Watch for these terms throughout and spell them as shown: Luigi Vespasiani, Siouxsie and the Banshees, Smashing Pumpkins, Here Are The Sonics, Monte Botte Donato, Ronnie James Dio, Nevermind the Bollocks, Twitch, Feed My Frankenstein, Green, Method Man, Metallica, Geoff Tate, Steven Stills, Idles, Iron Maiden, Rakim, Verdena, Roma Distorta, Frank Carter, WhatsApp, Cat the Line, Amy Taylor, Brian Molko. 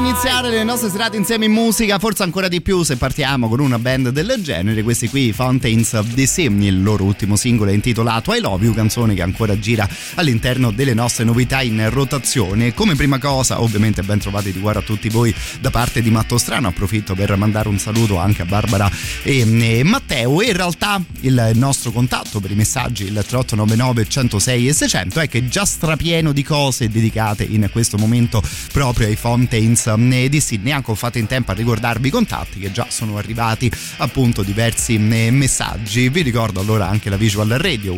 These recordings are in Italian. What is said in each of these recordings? Iniziare le nostre serate insieme in musica, forse ancora di più se partiamo con una band del genere. Questi qui, Fontaines DC, il loro ultimo singolo è intitolato I Love You, canzone che ancora gira all'interno delle nostre novità in rotazione. Come prima cosa, ovviamente ben trovati di guarda a tutti voi da parte di Matto Strano. Approfitto per mandare un saluto anche a Barbara e Matteo. In realtà il nostro contatto per i messaggi, il 3899 106 e 600, è che è già strapieno di cose dedicate in questo momento proprio ai Fontaines DC. Neanche ho fatto in tempo a ricordarvi i contatti, che già sono arrivati appunto diversi messaggi. Vi ricordo allora anche la visual radio,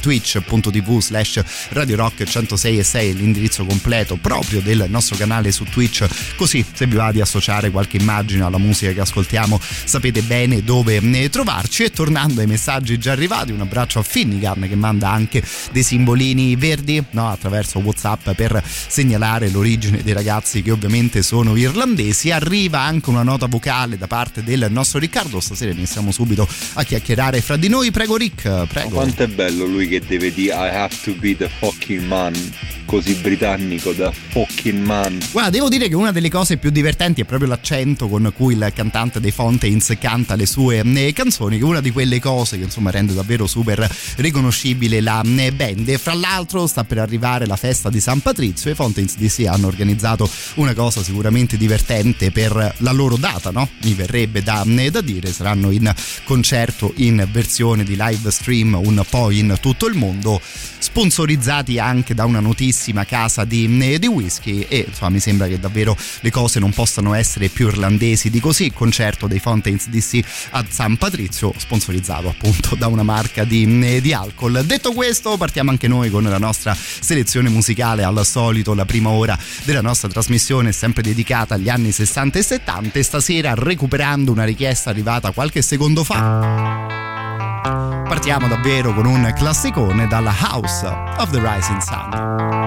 twitch.tv/radiorock1066 l'indirizzo completo proprio del nostro canale su Twitch, così se vi va di associare qualche immagine alla musica che ascoltiamo sapete bene dove trovarci. E tornando ai messaggi già arrivati, un abbraccio a Finnegan che manda anche dei simbolini verdi, no, attraverso WhatsApp per segnalare l'origine dei ragazzi che ovviamente sono irlandesi. Arriva anche una nota vocale da parte del nostro Riccardo. Stasera iniziamo subito a chiacchierare fra di noi. Prego Rick, prego. Ma quanto è bello lui che deve dire I have to be the fucking man, così britannico, da fucking man. Guarda, devo dire che una delle cose più divertenti è proprio l'accento con cui il cantante dei Fontaines canta le sue canzoni, che è una di quelle cose che insomma rende davvero super riconoscibile la band. E fra l'altro sta per arrivare la festa di San Patrizio e i Fontaines DC hanno organizzato una cosa sicuramente divertente per la loro data, no? Mi verrebbe da dire, saranno in concerto in versione di live stream un po' in tutto il mondo, sponsorizzati anche da una notissima casa di whisky. E insomma mi sembra che davvero le cose non possano essere più irlandesi di così. Concerto dei Fontaines DC a San Patrizio, sponsorizzato appunto da una marca di alcol. Detto questo, partiamo anche noi con la nostra selezione musicale. Al solito la prima ora della nostra trasmissione è sempre dedicata agli anni 60 e 70 e stasera, recuperando una richiesta arrivata qualche secondo fa, partiamo davvero con un classicone dalla House of the Rising Sun.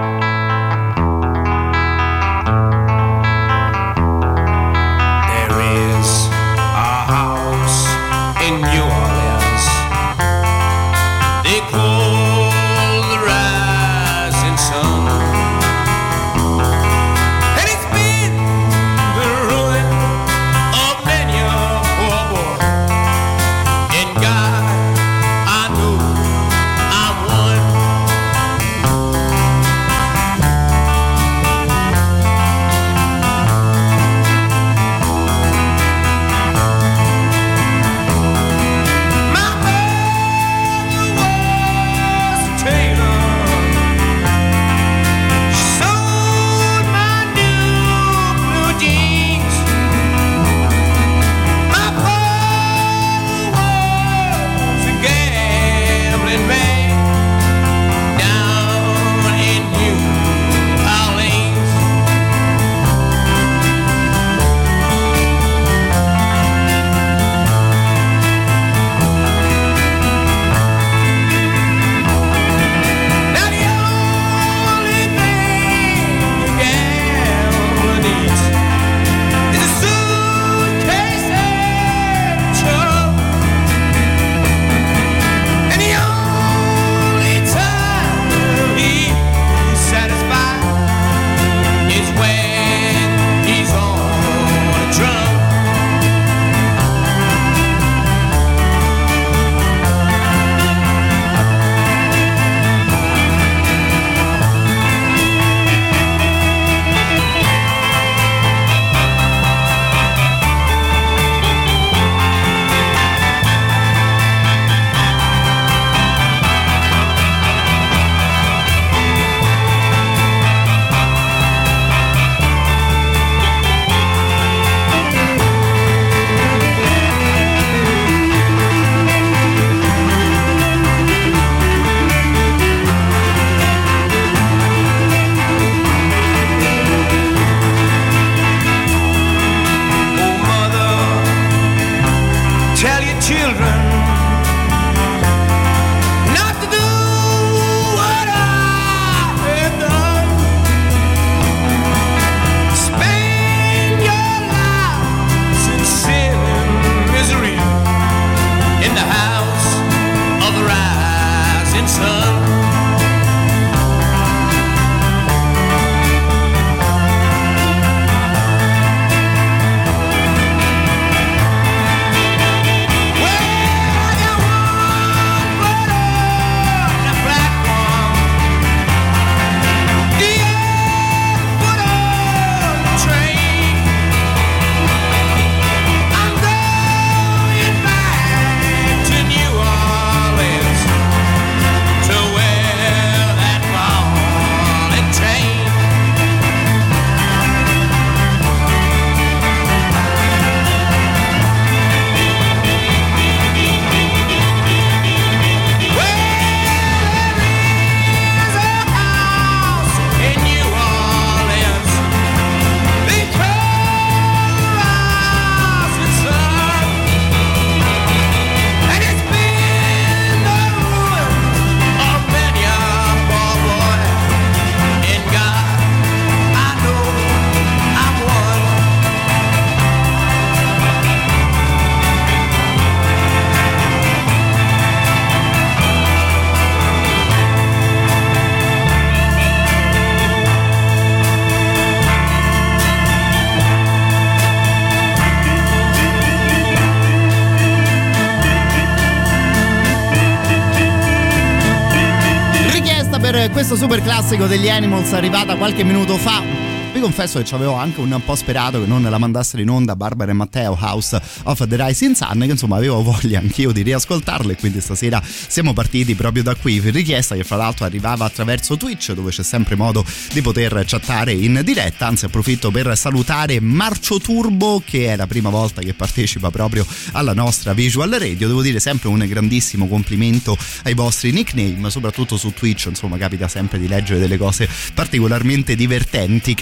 questo super classico degli Animals, arrivata qualche minuto fa. Vi confesso che ci avevo anche un po' sperato che non la mandassero in onda Barbara e Matteo, House of the Rising Sun, che insomma avevo voglia anch'io di riascoltarlo, e quindi stasera siamo partiti proprio da qui, richiesta che fra l'altro arrivava attraverso Twitch, dove c'è sempre modo di poter chattare in diretta. Anzi, approfitto per salutare Marcio Turbo, che è la prima volta che partecipa proprio alla nostra Visual Radio. Devo dire sempre un grandissimo complimento ai vostri nickname, soprattutto su Twitch, insomma capita sempre di leggere delle cose particolarmente divertenti,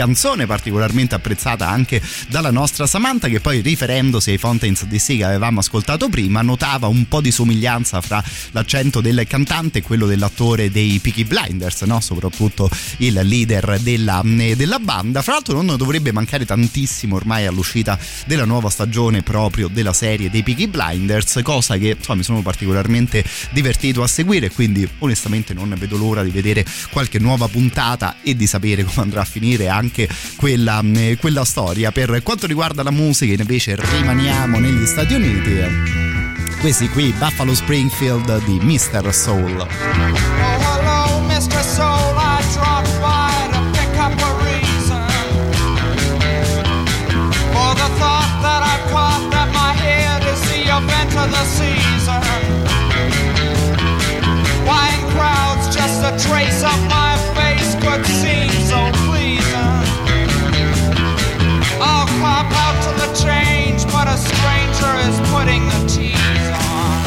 particolarmente apprezzata anche dalla nostra Samantha, che poi, riferendosi ai Fontaines DC che avevamo ascoltato prima, notava un po' di somiglianza fra l'accento del cantante e quello dell'attore dei Peaky Blinders, no? Soprattutto il leader della banda. Fra l'altro non dovrebbe mancare tantissimo ormai all'uscita della nuova stagione proprio della serie dei Peaky Blinders, cosa che insomma mi sono particolarmente divertito a seguire, quindi onestamente non vedo l'ora di vedere qualche nuova puntata e di sapere come andrà a finire anche quella storia. Per quanto riguarda la musica invece rimaniamo negli Stati Uniti, questi qui Buffalo Springfield di Mr. Soul. Oh, hello, Mr. Soul, I dropped by to pick up a reason for the thought that I've caught that my head is the event of the season. Why in crowds just a trace of my face could seem so pleasing. I'll cop out to the change, but a stranger is putting the tease on.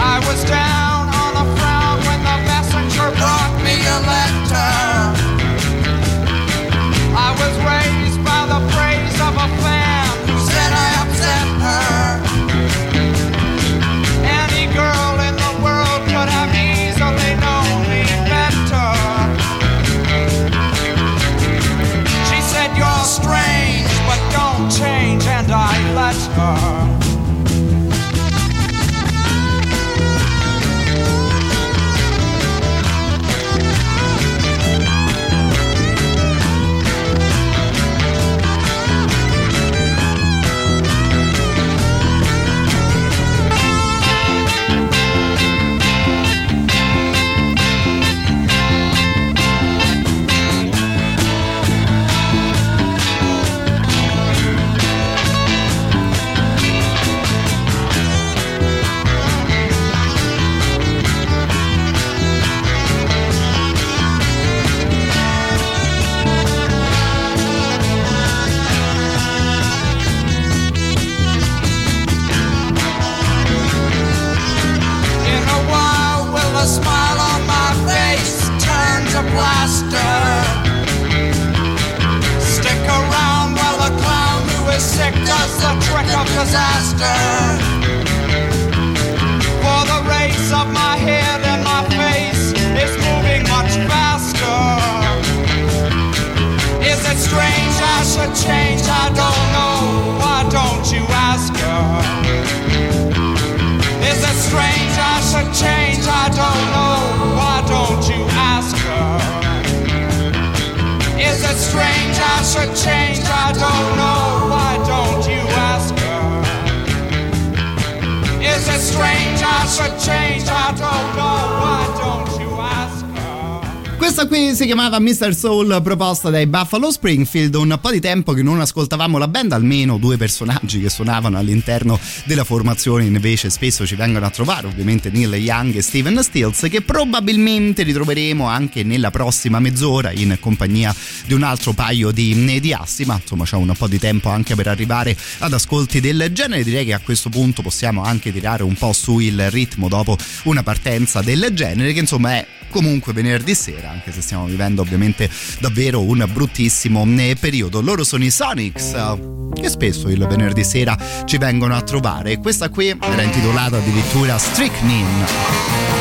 I was down on the frown when the messenger brought me a letter. I was raised by the praise of a fan who said I upset her. Any girl in the world could have easily known me better. You're strange, but don't change, and I let her. Chiamava Mr. Soul, proposta dai Buffalo Springfield. Un po' di tempo che non ascoltavamo la band, almeno due personaggi che suonavano all'interno della formazione invece spesso ci vengono a trovare, ovviamente Neil Young e Steven Stills, che probabilmente ritroveremo anche nella prossima mezz'ora in compagnia di un altro paio di assi, ma insomma c'è un po' di tempo anche per arrivare ad ascolti del genere. Direi che a questo punto possiamo anche tirare un po' su il ritmo dopo una partenza del genere, che insomma è comunque venerdì sera, anche se stiamo vivendo ovviamente davvero un bruttissimo periodo. Loro sono i Sonics, che spesso il venerdì sera ci vengono a trovare. Questa qui era intitolata addirittura Strychnine.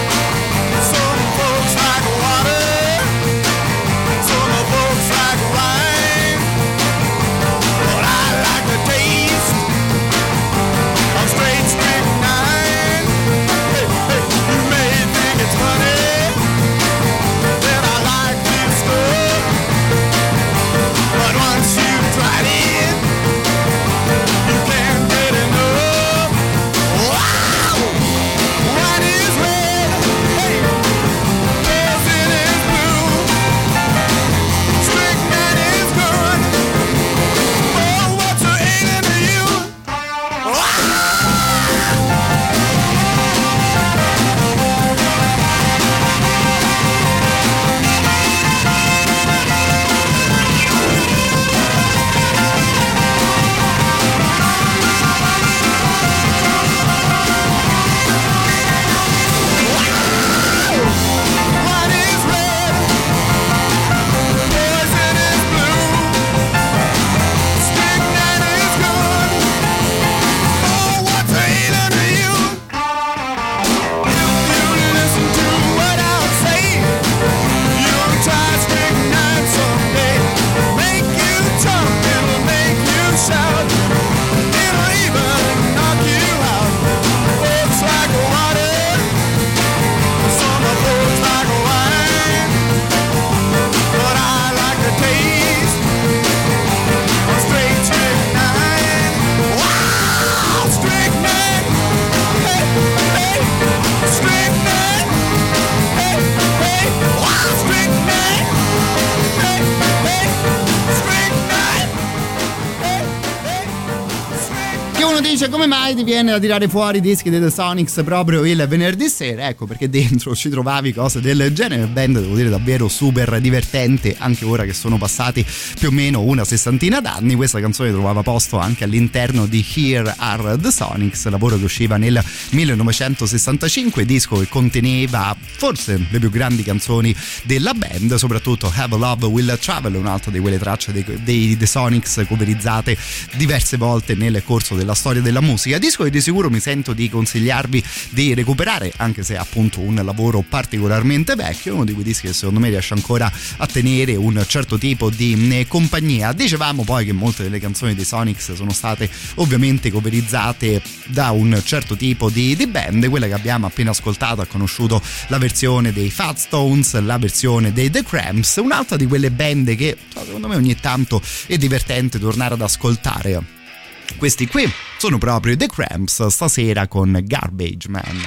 uno dice come mai ti viene a tirare fuori i dischi dei The Sonics proprio il venerdì sera? Ecco perché dentro ci trovavi cose del genere, band devo dire davvero super divertente anche ora che sono passati più o meno una sessantina d'anni. Questa canzone trovava posto anche all'interno di Here Are The Sonics, lavoro che usciva nel 1965, disco che conteneva forse le più grandi canzoni della band, soprattutto Have a Love Will Travel, un'altra di quelle tracce dei The Sonics coverizzate diverse volte nel corso della storia della musica. Disco che di sicuro mi sento di consigliarvi di recuperare, anche se è appunto un lavoro particolarmente vecchio, uno di quei dischi che secondo me riesce ancora a tenere un certo tipo di compagnia. Dicevamo poi che molte delle canzoni dei Sonics sono state ovviamente coverizzate da un certo tipo di band. Quella che abbiamo appena ascoltato ha conosciuto la versione dei Fat Stones, la versione dei The Cramps, un'altra di quelle band che secondo me ogni tanto è divertente tornare ad ascoltare. Questi qui sono proprio The Cramps, stasera con Garbage Man.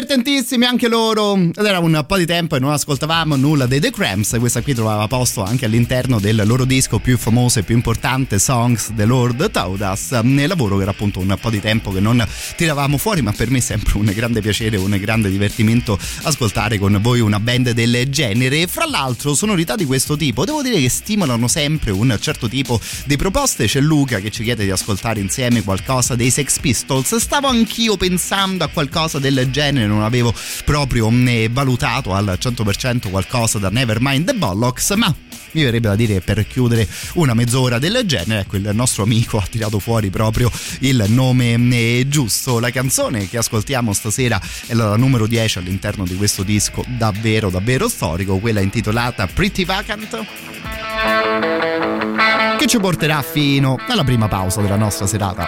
divertentissimi anche loro, ed era un po' di tempo e non ascoltavamo nulla dei The Cramps, e questa qui trovava posto anche all'interno del loro disco più famoso e più importante, Songs the Lord Taught Us, nel lavoro che era appunto un po' di tempo che non tiravamo fuori, ma per me è sempre un grande piacere, un grande divertimento ascoltare con voi una band del genere. Fra l'altro sonorità di questo tipo devo dire che stimolano sempre un certo tipo di proposte. C'è Luca che ci chiede di ascoltare insieme qualcosa dei Sex Pistols, stavo anch'io pensando a qualcosa del genere, non avevo proprio valutato al 100% qualcosa da Nevermind the Bollocks, ma mi verrebbe da dire che per chiudere una mezz'ora del genere, ecco, il nostro amico ha tirato fuori proprio il nome giusto. La canzone che ascoltiamo stasera è la numero 10 all'interno di questo disco davvero davvero storico, quella intitolata Pretty Vacant, che ci porterà fino alla prima pausa della nostra serata.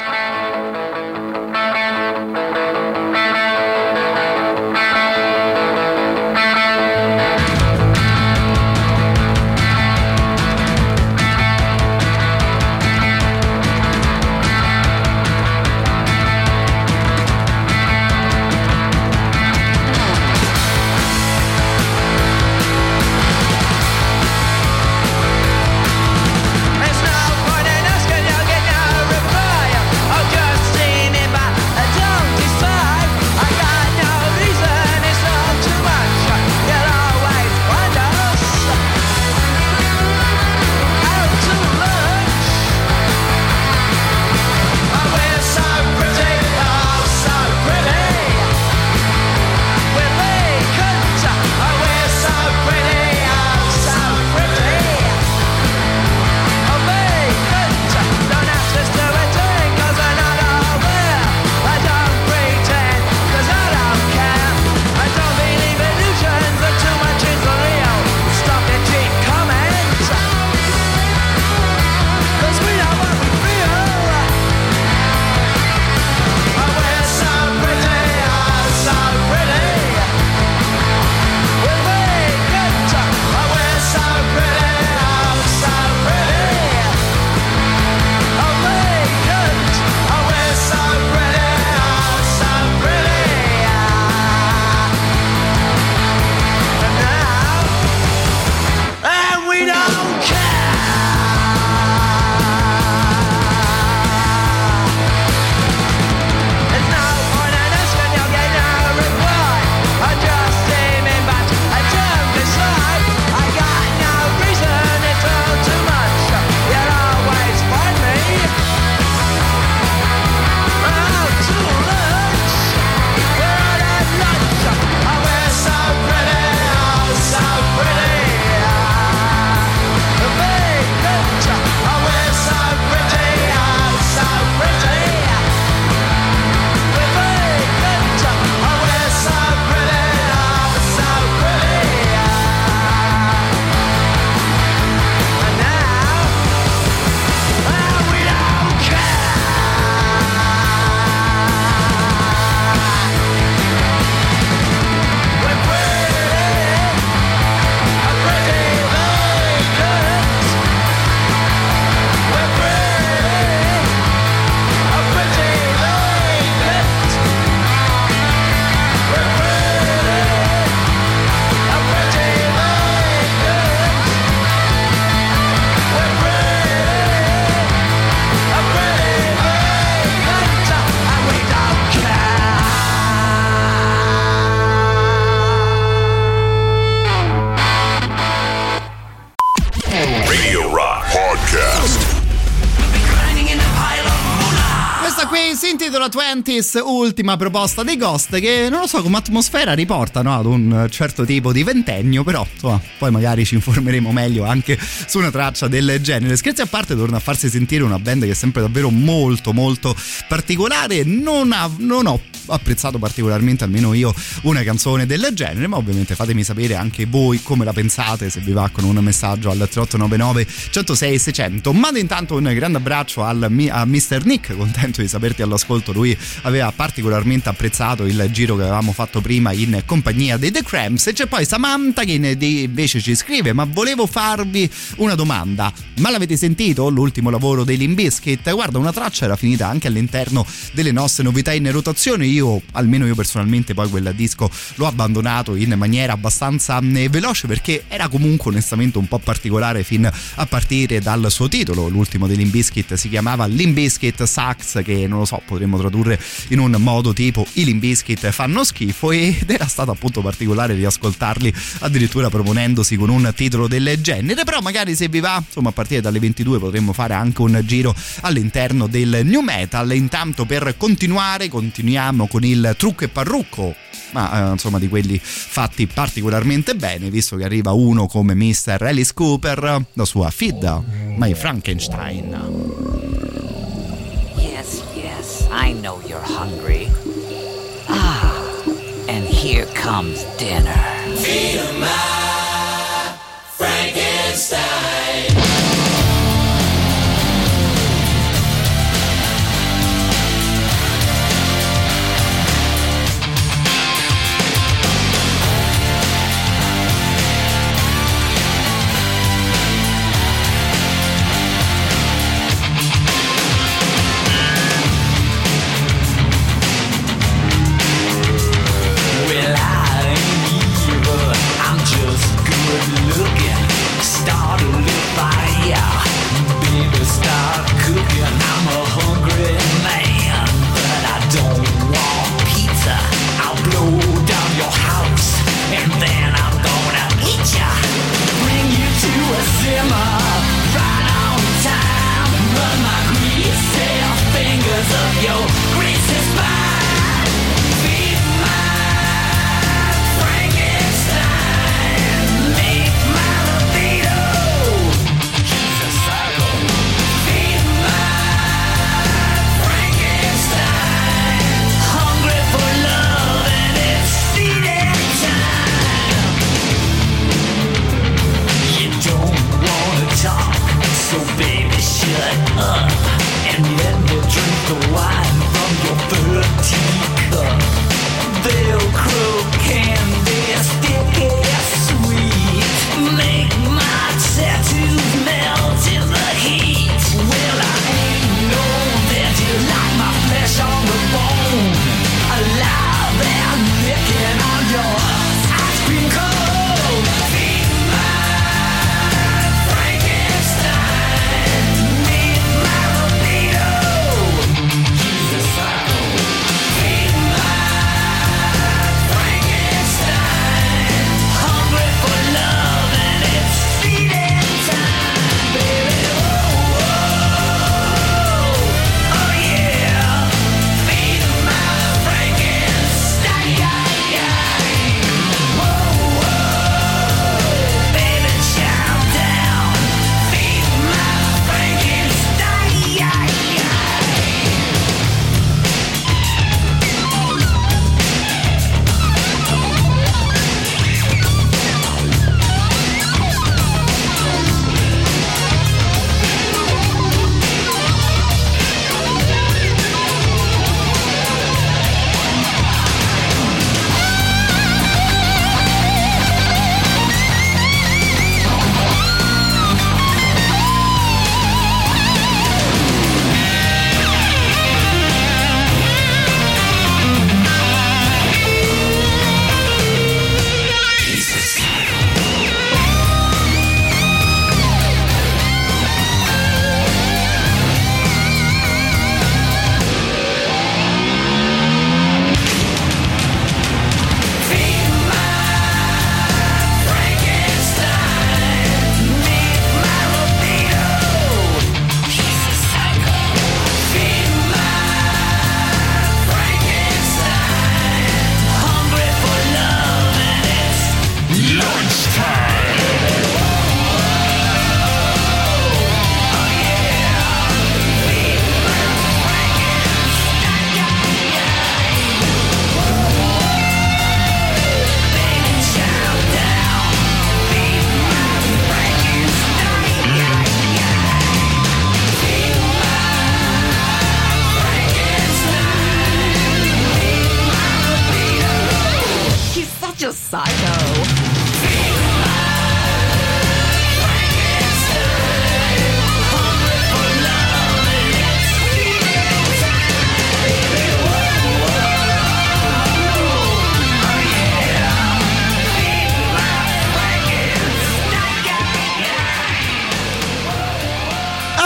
Ultima proposta dei Ghost, che non lo so, come atmosfera riportano ad un certo tipo di ventennio, però insomma, poi magari ci informeremo meglio anche su una traccia del genere. Scherzi a parte, torna a farsi sentire una band che è sempre davvero molto molto particolare. Non ho apprezzato particolarmente, almeno io, una canzone del genere, ma ovviamente fatemi sapere anche voi come la pensate, se vi va, con un messaggio al 3899 106 600. Mando intanto un grande abbraccio a Mr. Nick, contento di saperti all'ascolto. Lui aveva particolarmente apprezzato il giro che avevamo fatto prima in compagnia dei The Cramps. E c'è poi Samantha che invece ci scrive: ma volevo farvi una domanda, ma l'avete sentito l'ultimo lavoro dei Limp Bizkit? Guarda, una traccia era finita anche all'interno delle nostre novità in rotazione. Io io, almeno io personalmente, poi quel disco l'ho abbandonato in maniera abbastanza veloce, perché era comunque onestamente un po' particolare fin a partire dal suo titolo. L'ultimo dei Limp Bizkit si chiamava Limp Bizkit Sucks, che non lo so, potremmo tradurre in un modo tipo i Limp Bizkit fanno schifo, ed era stato appunto particolare riascoltarli addirittura proponendosi con un titolo del genere. Però magari, se vi va, insomma, a partire dalle 22 potremmo fare anche un giro all'interno del new metal. Intanto, per continuiamo con il trucco e parrucco, ma insomma di quelli fatti particolarmente bene, visto che arriva uno come Mr. Alice Cooper, la sua Feed My Frankenstein. Yes, yes, I know you're hungry. Ah, and here comes dinner. Feed My Frankenstein. Looking, startled.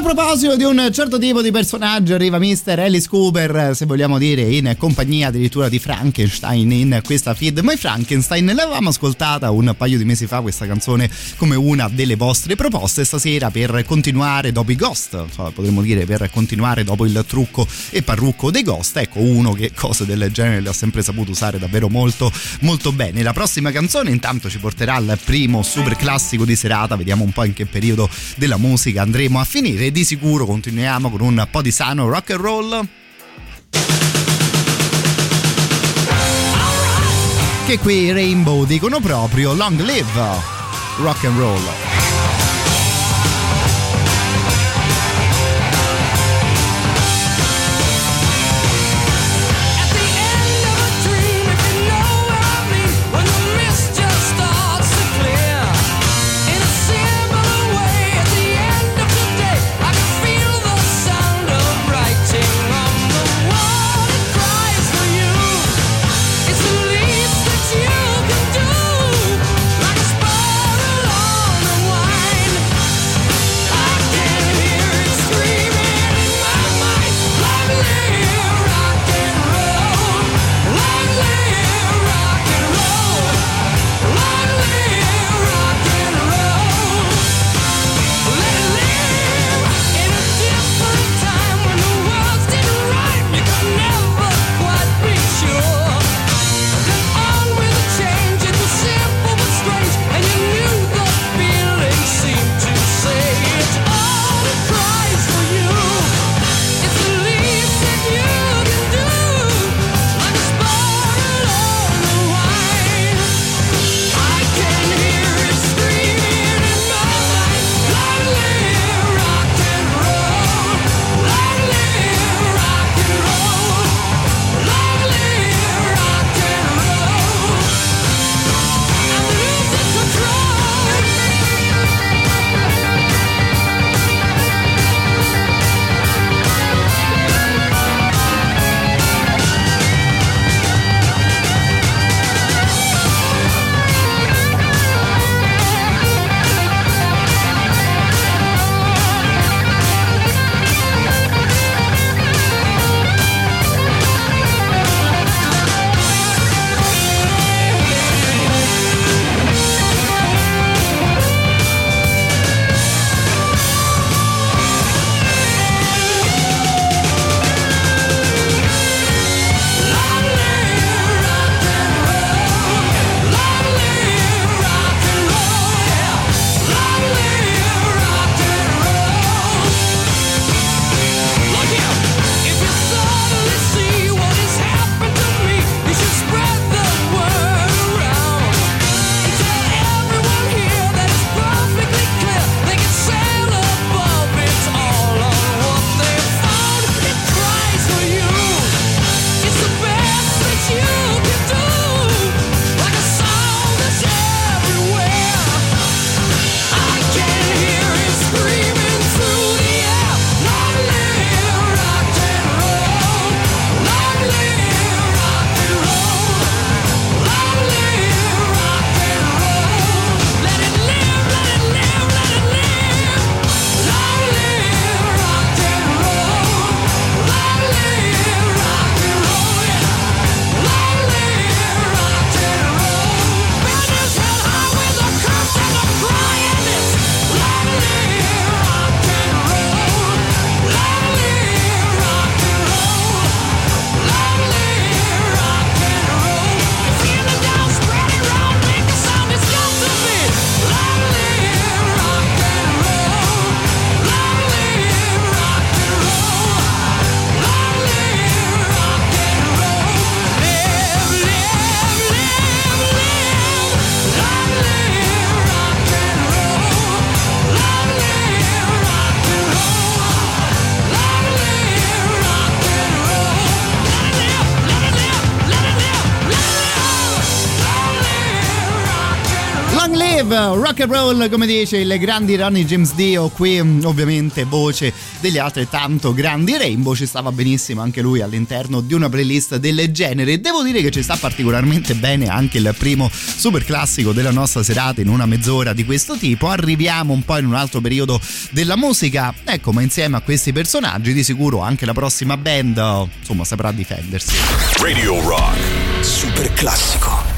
proposito di un certo tipo di personaggio arriva Mr. Alice Cooper, se vogliamo dire, in compagnia addirittura di Frankenstein in questa Feed My Frankenstein. L'avevamo ascoltata un paio di mesi fa questa canzone come una delle vostre proposte. Stasera, per continuare dopo i Ghost, potremmo dire per continuare dopo il trucco e parrucco dei Ghost, ecco uno che cose del genere le ha sempre saputo usare davvero molto molto bene. La prossima canzone intanto ci porterà al primo super classico di serata, vediamo un po' in che periodo della musica andremo a finire. Di sicuro continuiamo con un po' di sano rock and roll, che qui Rainbow dicono proprio long live rock and roll. live, rock and roll, come dice il grandi Ronnie James Dio, qui ovviamente voce degli altri tanto grandi Rainbow, ci stava benissimo anche lui all'interno di una playlist del genere. Devo dire che ci sta particolarmente bene anche il primo super classico della nostra serata in una mezz'ora di questo tipo. Arriviamo un po' in un altro periodo della musica, ecco, ma insieme a questi personaggi di sicuro anche la prossima band, insomma, saprà difendersi. Radio Rock Super Classico.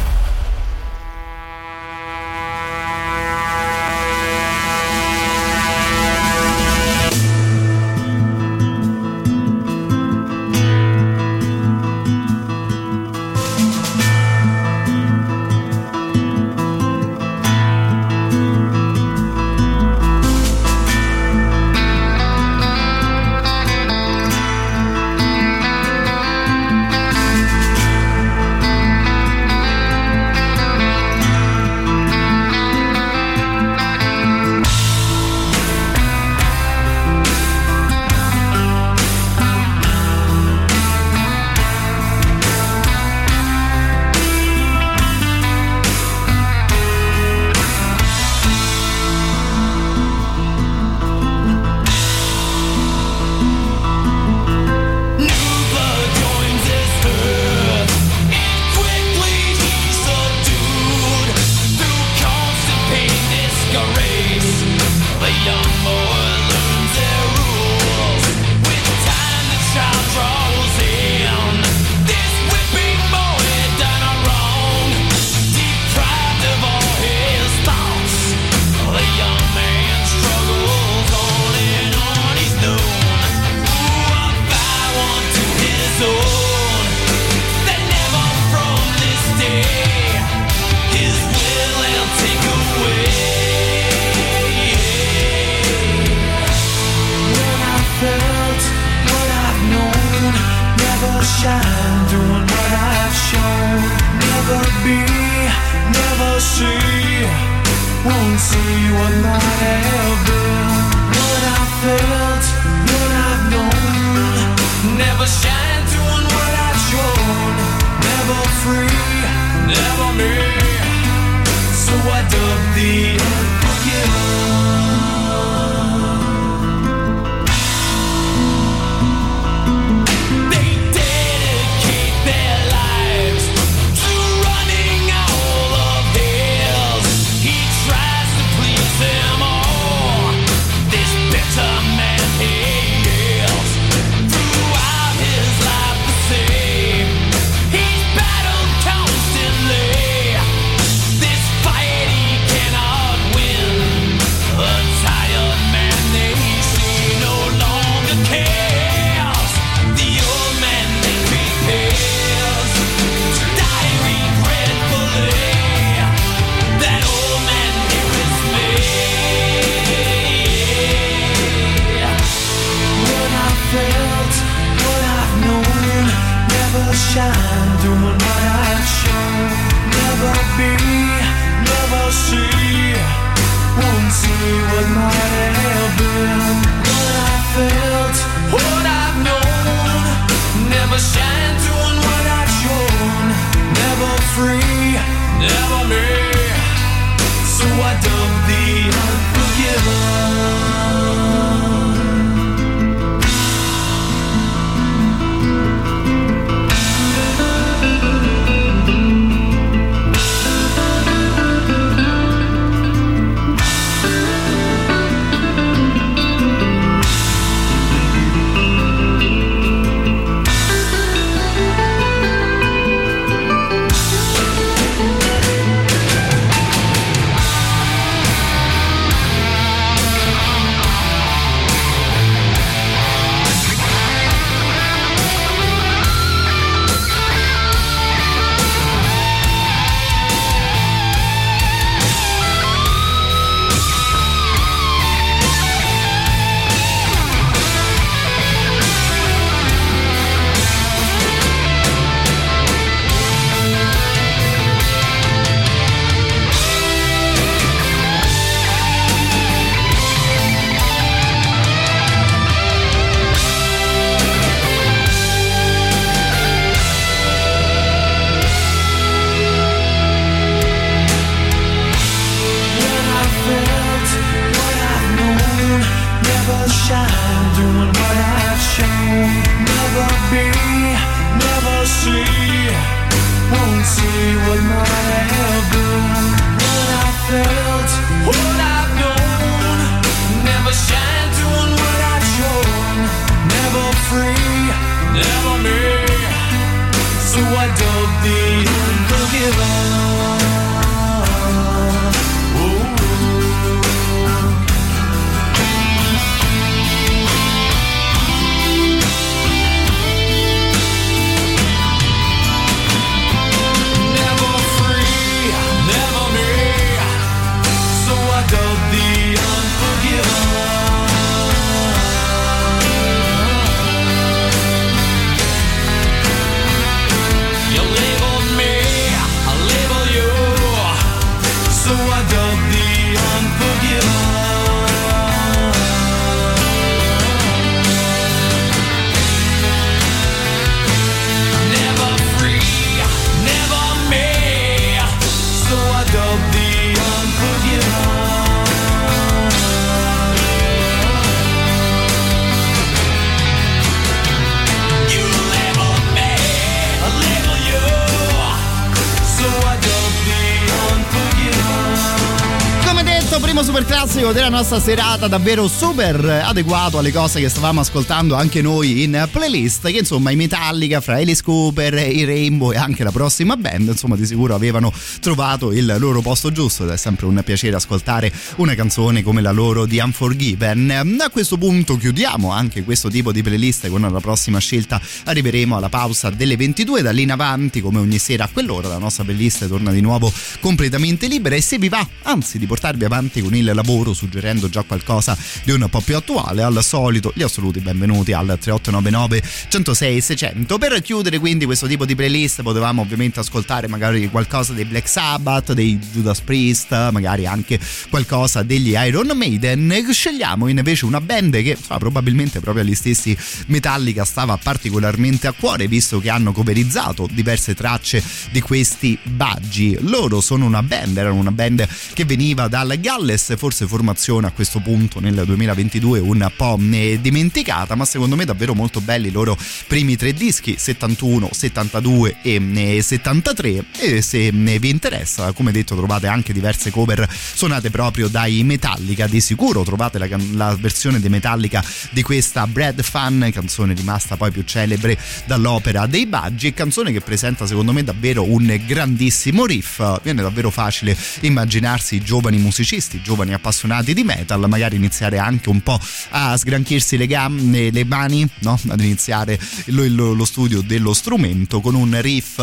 questo primo super classico della nostra serata, davvero super adeguato alle cose che stavamo ascoltando anche noi in playlist, che insomma i Metallica, fra Alice Cooper, i Rainbow e anche la prossima band, insomma di sicuro avevano trovato il loro posto giusto, ed è sempre un piacere ascoltare una canzone come la loro di Unforgiven. A questo punto chiudiamo anche questo tipo di playlist, con la prossima scelta arriveremo alla pausa delle 22, da lì in avanti come ogni sera a quell'ora la nostra playlist torna di nuovo completamente libera, e se vi va anzi di portarvi avanti con il lavoro suggerendo già qualcosa di un po' più attuale, al solito gli assoluti benvenuti al 3899 106 600. Per chiudere quindi questo tipo di playlist potevamo ovviamente ascoltare magari qualcosa dei Black Sabbath, dei Judas Priest, magari anche qualcosa degli Iron Maiden. Scegliamo invece una band che probabilmente proprio agli stessi Metallica stava particolarmente a cuore, visto che hanno coverizzato diverse tracce di questi Budgie. Loro sono una band, erano una band che veniva dal Galles, forse formazione a questo punto nel 2022 un po' dimenticata, ma secondo me davvero molto belli i loro primi tre dischi, 71, 72 e 73, e se vi interessa, come detto, trovate anche diverse cover suonate proprio dai Metallica. Di sicuro trovate la versione dei Metallica di questa Bread Fun, canzone rimasta poi più celebre dall'opera dei Budgie, canzone che presenta secondo me davvero un grandissimo riff. Viene davvero facile immaginarsi giovani musicisti, giovani appassionati di metal, magari iniziare anche un po' a sgranchirsi le gambe, le mani, no? Ad iniziare lo studio dello strumento con un riff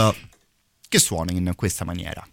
che suona in questa maniera.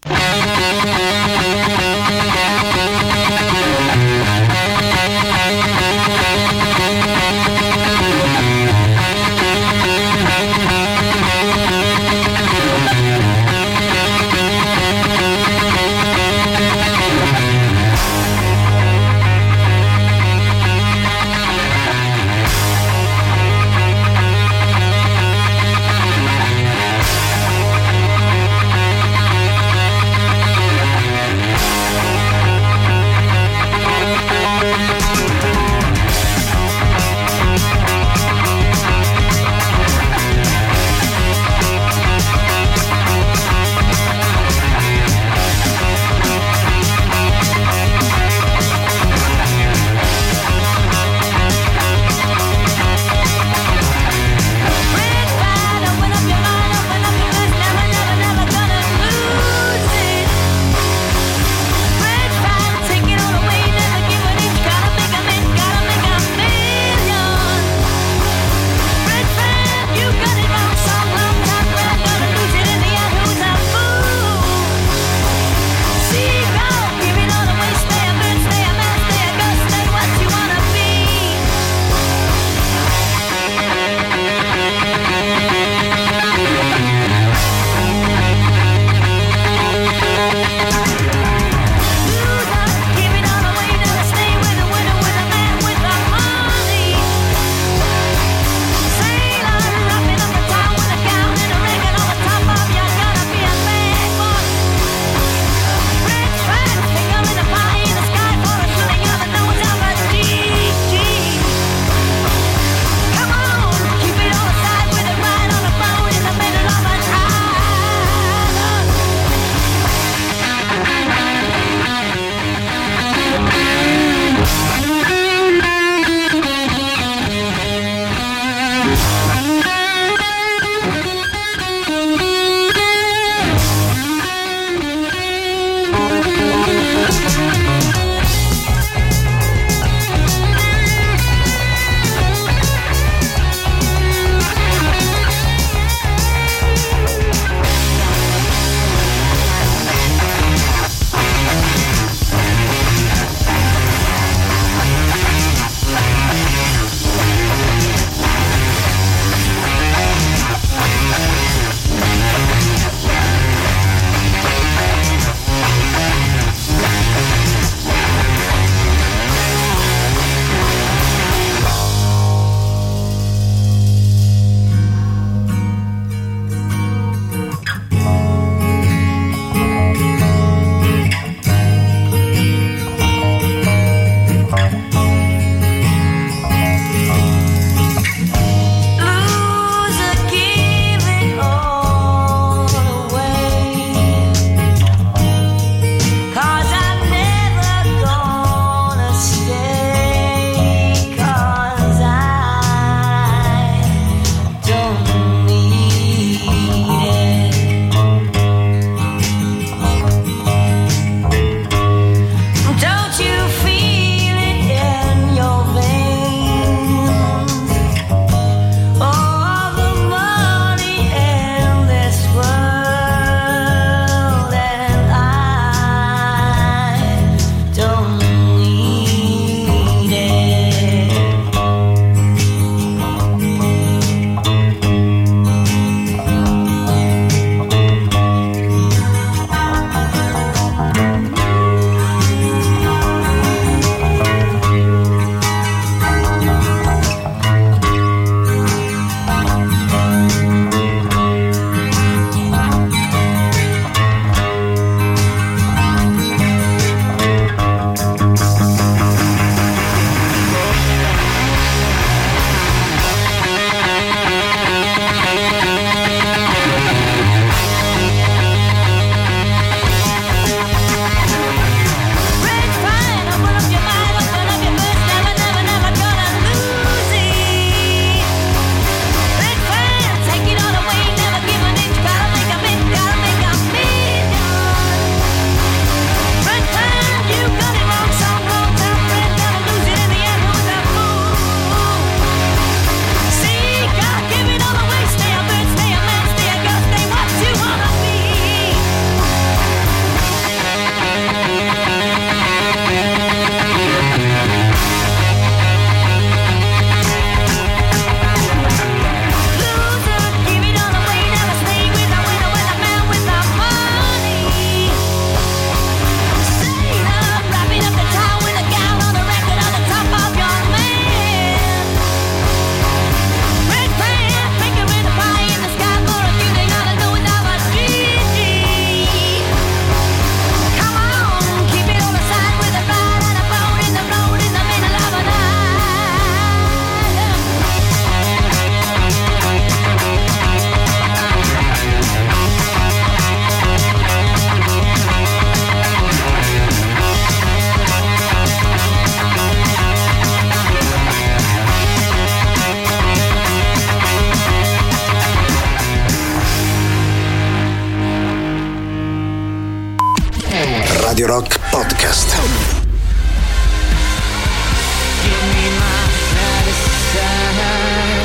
Radio Rock Podcast.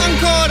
Ancora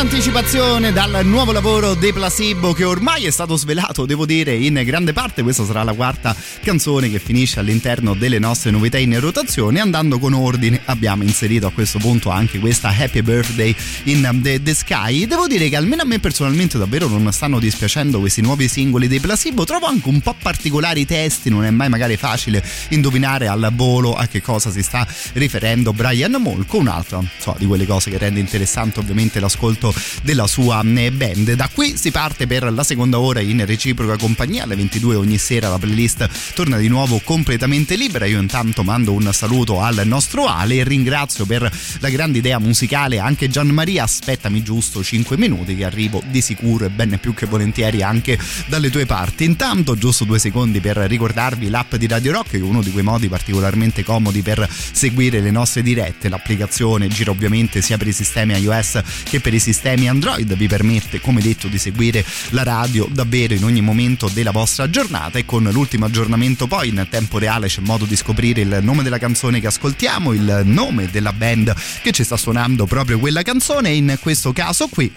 un'anticipazione dal nuovo lavoro dei Placebo, che ormai è stato svelato, devo dire, in grande parte. Questa sarà la quarta canzone che finisce all'interno delle nostre novità in rotazione. Andando con ordine, abbiamo inserito a questo punto anche questa Happy Birthday in the Sky. Devo dire che almeno a me personalmente davvero non stanno dispiacendo questi nuovi singoli dei Placebo. Trovo anche un po' particolari i testi, non è mai magari facile indovinare al volo a che cosa si sta riferendo Brian Molko, un'altra di quelle cose che rende interessante ovviamente l'ascolto della sua band. Da qui si parte per la seconda ora in reciproca compagnia. Alle 22 ogni sera la playlist torna di nuovo completamente libera. Io intanto mando un saluto al nostro Ale e ringrazio per la grande idea musicale anche Gianmaria. Aspettami giusto 5 minuti che arrivo di sicuro e ben più che volentieri anche dalle tue parti. Intanto giusto 2 secondi per ricordarvi l'app di Radio Rock, che è uno di quei modi particolarmente comodi per seguire le nostre dirette. L'applicazione gira ovviamente sia per i sistemi iOS che per i sistemi Android, vi permette come detto di seguire la radio davvero in ogni momento della vostra giornata, e con l'ultimo aggiornamento poi in tempo reale c'è modo di scoprire il nome della canzone che ascoltiamo, il nome della band che ci sta suonando proprio quella canzone, e in questo caso qui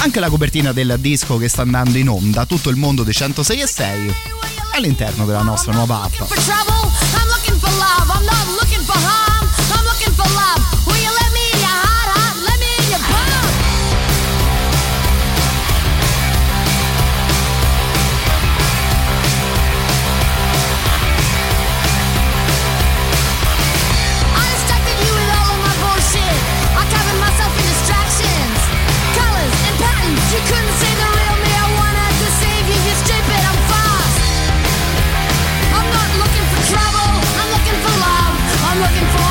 anche la copertina del disco che sta andando in onda, tutto il mondo dei 106.6 all'interno della nostra nuova app. Looking for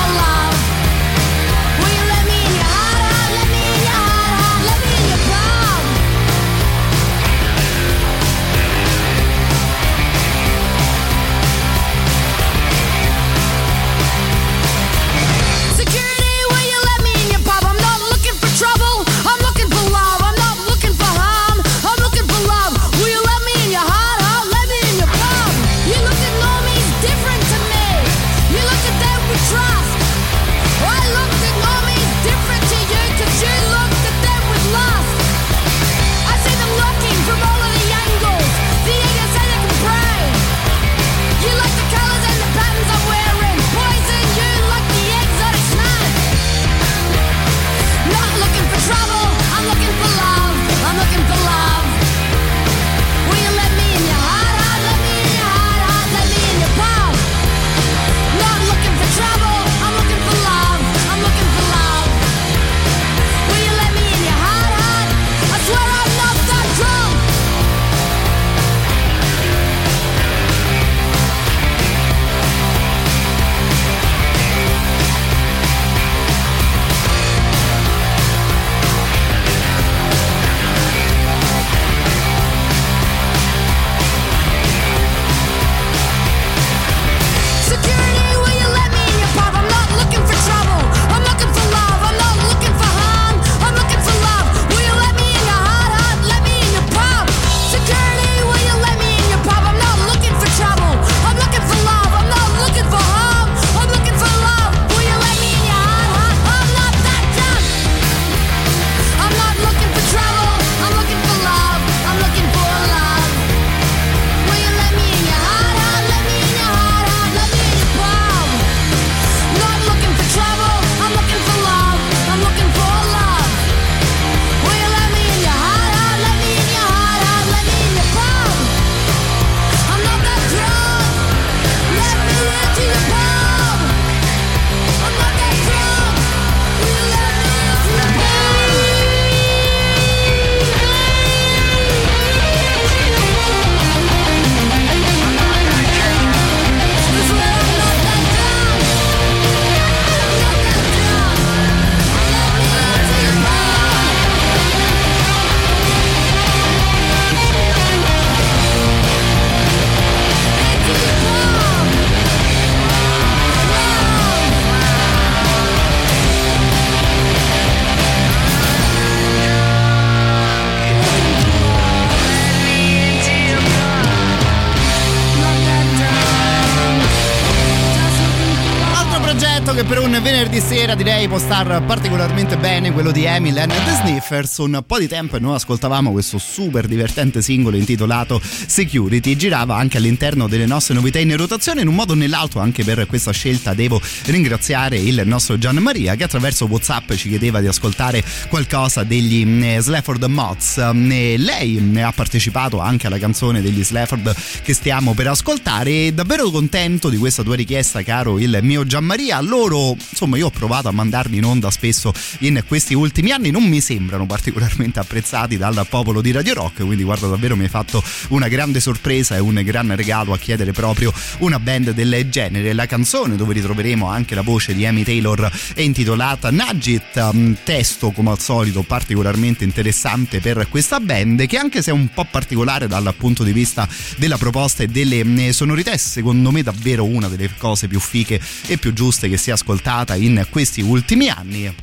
per un venerdì sera direi può star particolarmente bene quello di Emil and the Sniffers. Un po' di tempo e noi ascoltavamo questo super divertente singolo intitolato Security, girava anche all'interno delle nostre novità in rotazione. In un modo o nell'altro anche per questa scelta devo ringraziare il nostro Gianmaria che attraverso WhatsApp ci chiedeva di ascoltare qualcosa degli Sleaford Mods. Lei ha partecipato anche alla canzone degli Sleaford che stiamo per ascoltare, e davvero contento di questa tua richiesta, caro il mio Gianmaria. Loro, insomma, io ho provato a mandarli in onda spesso in questi ultimi anni, non mi sembrano particolarmente apprezzati dal popolo di Radio Rock, quindi guarda davvero mi hai fatto una grande sorpresa e un gran regalo a chiedere proprio una band del genere. La canzone dove ritroveremo anche la voce di Amy Taylor è intitolata Nugget, testo come al solito particolarmente interessante per questa band che anche se è un po' particolare dal punto di vista della proposta e delle sonorità è secondo me davvero una delle cose più fiche e più giuste che si è ascoltata in questi ultimi anni.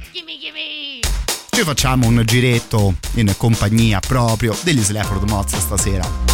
Ci facciamo un giretto in compagnia proprio degli Sleaford Mods stasera.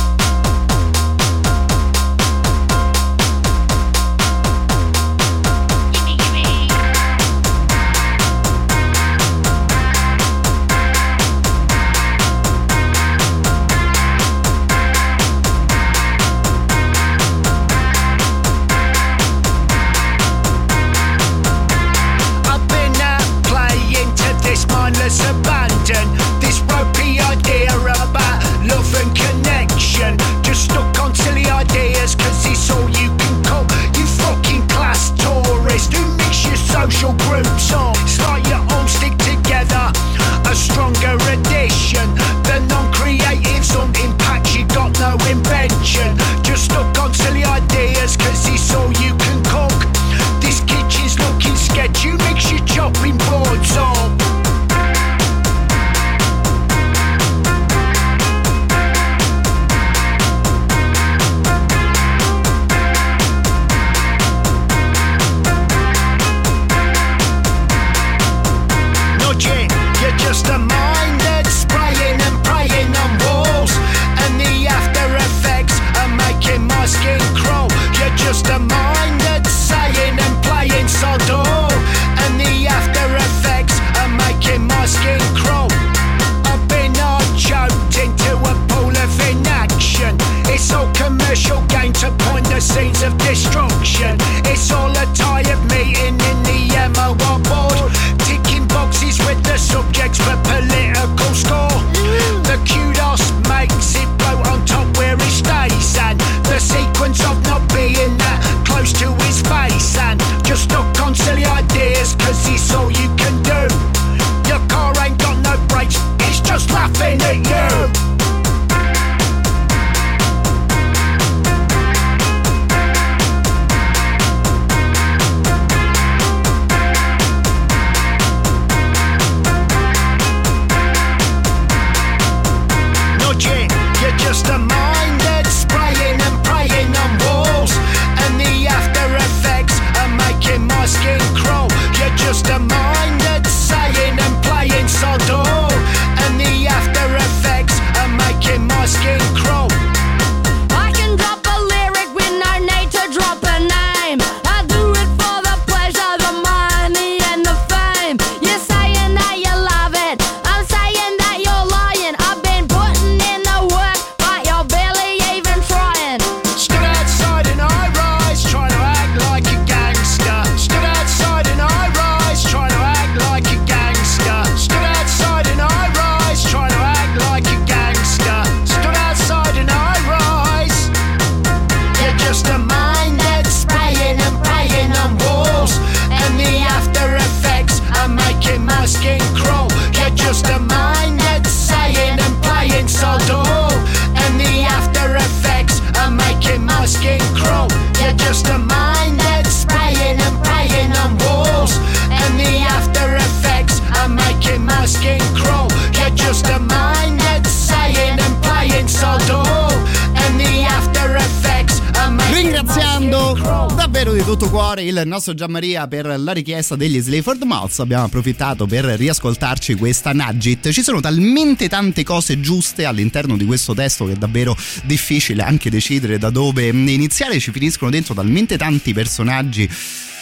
Il nostro Gianmaria per la richiesta degli Sleaford Mods, abbiamo approfittato per riascoltarci questa Nugget. Ci sono talmente tante cose giuste all'interno di questo testo che è davvero difficile anche decidere da dove iniziare, ci finiscono dentro talmente tanti personaggi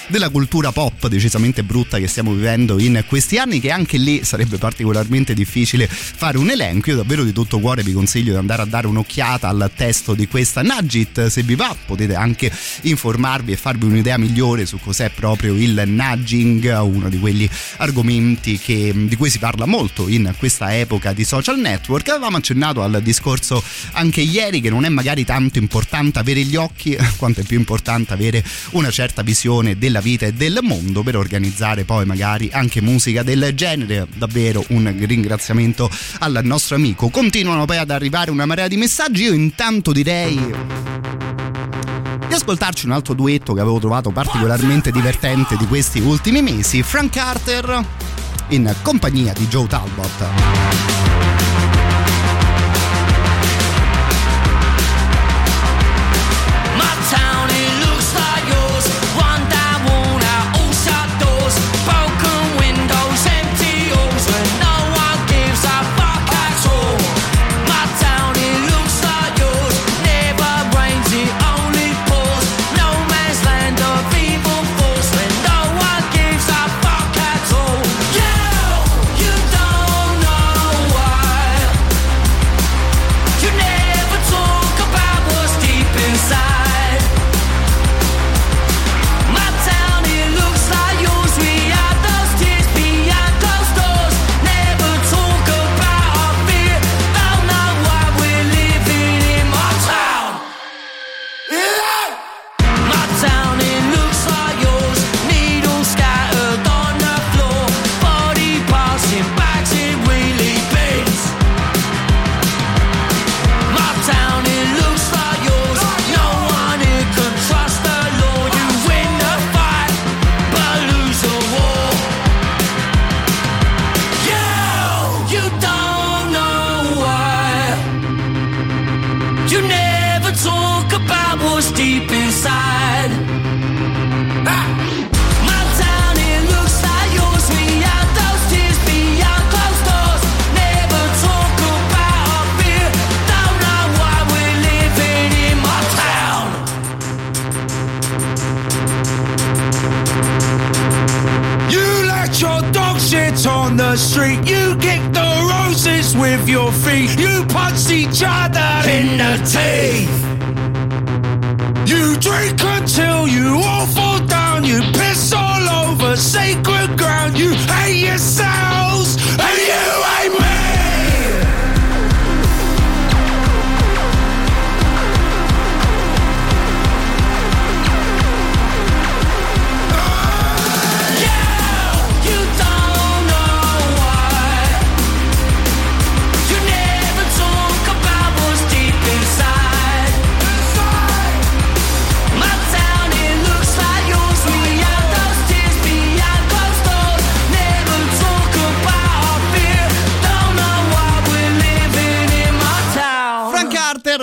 della cultura pop decisamente brutta che stiamo vivendo in questi anni, che anche lì sarebbe particolarmente difficile fare un elenco. Io davvero di tutto cuore vi consiglio di andare a dare un'occhiata al testo di questa Nudget, se vi va potete anche informarvi e farvi un'idea migliore su cos'è proprio il nudging, uno di quegli argomenti di cui si parla molto in questa epoca di social network. Avevamo accennato al discorso anche ieri che non è magari tanto importante avere gli occhi quanto è più importante avere una certa visione della vita e del mondo per organizzare poi magari anche musica del genere. Davvero un ringraziamento al nostro amico. Continuano poi ad arrivare una marea di messaggi. Io intanto direi di ascoltarci un altro duetto che avevo trovato particolarmente divertente di questi ultimi mesi, Frank Carter in compagnia di Joe Talbot.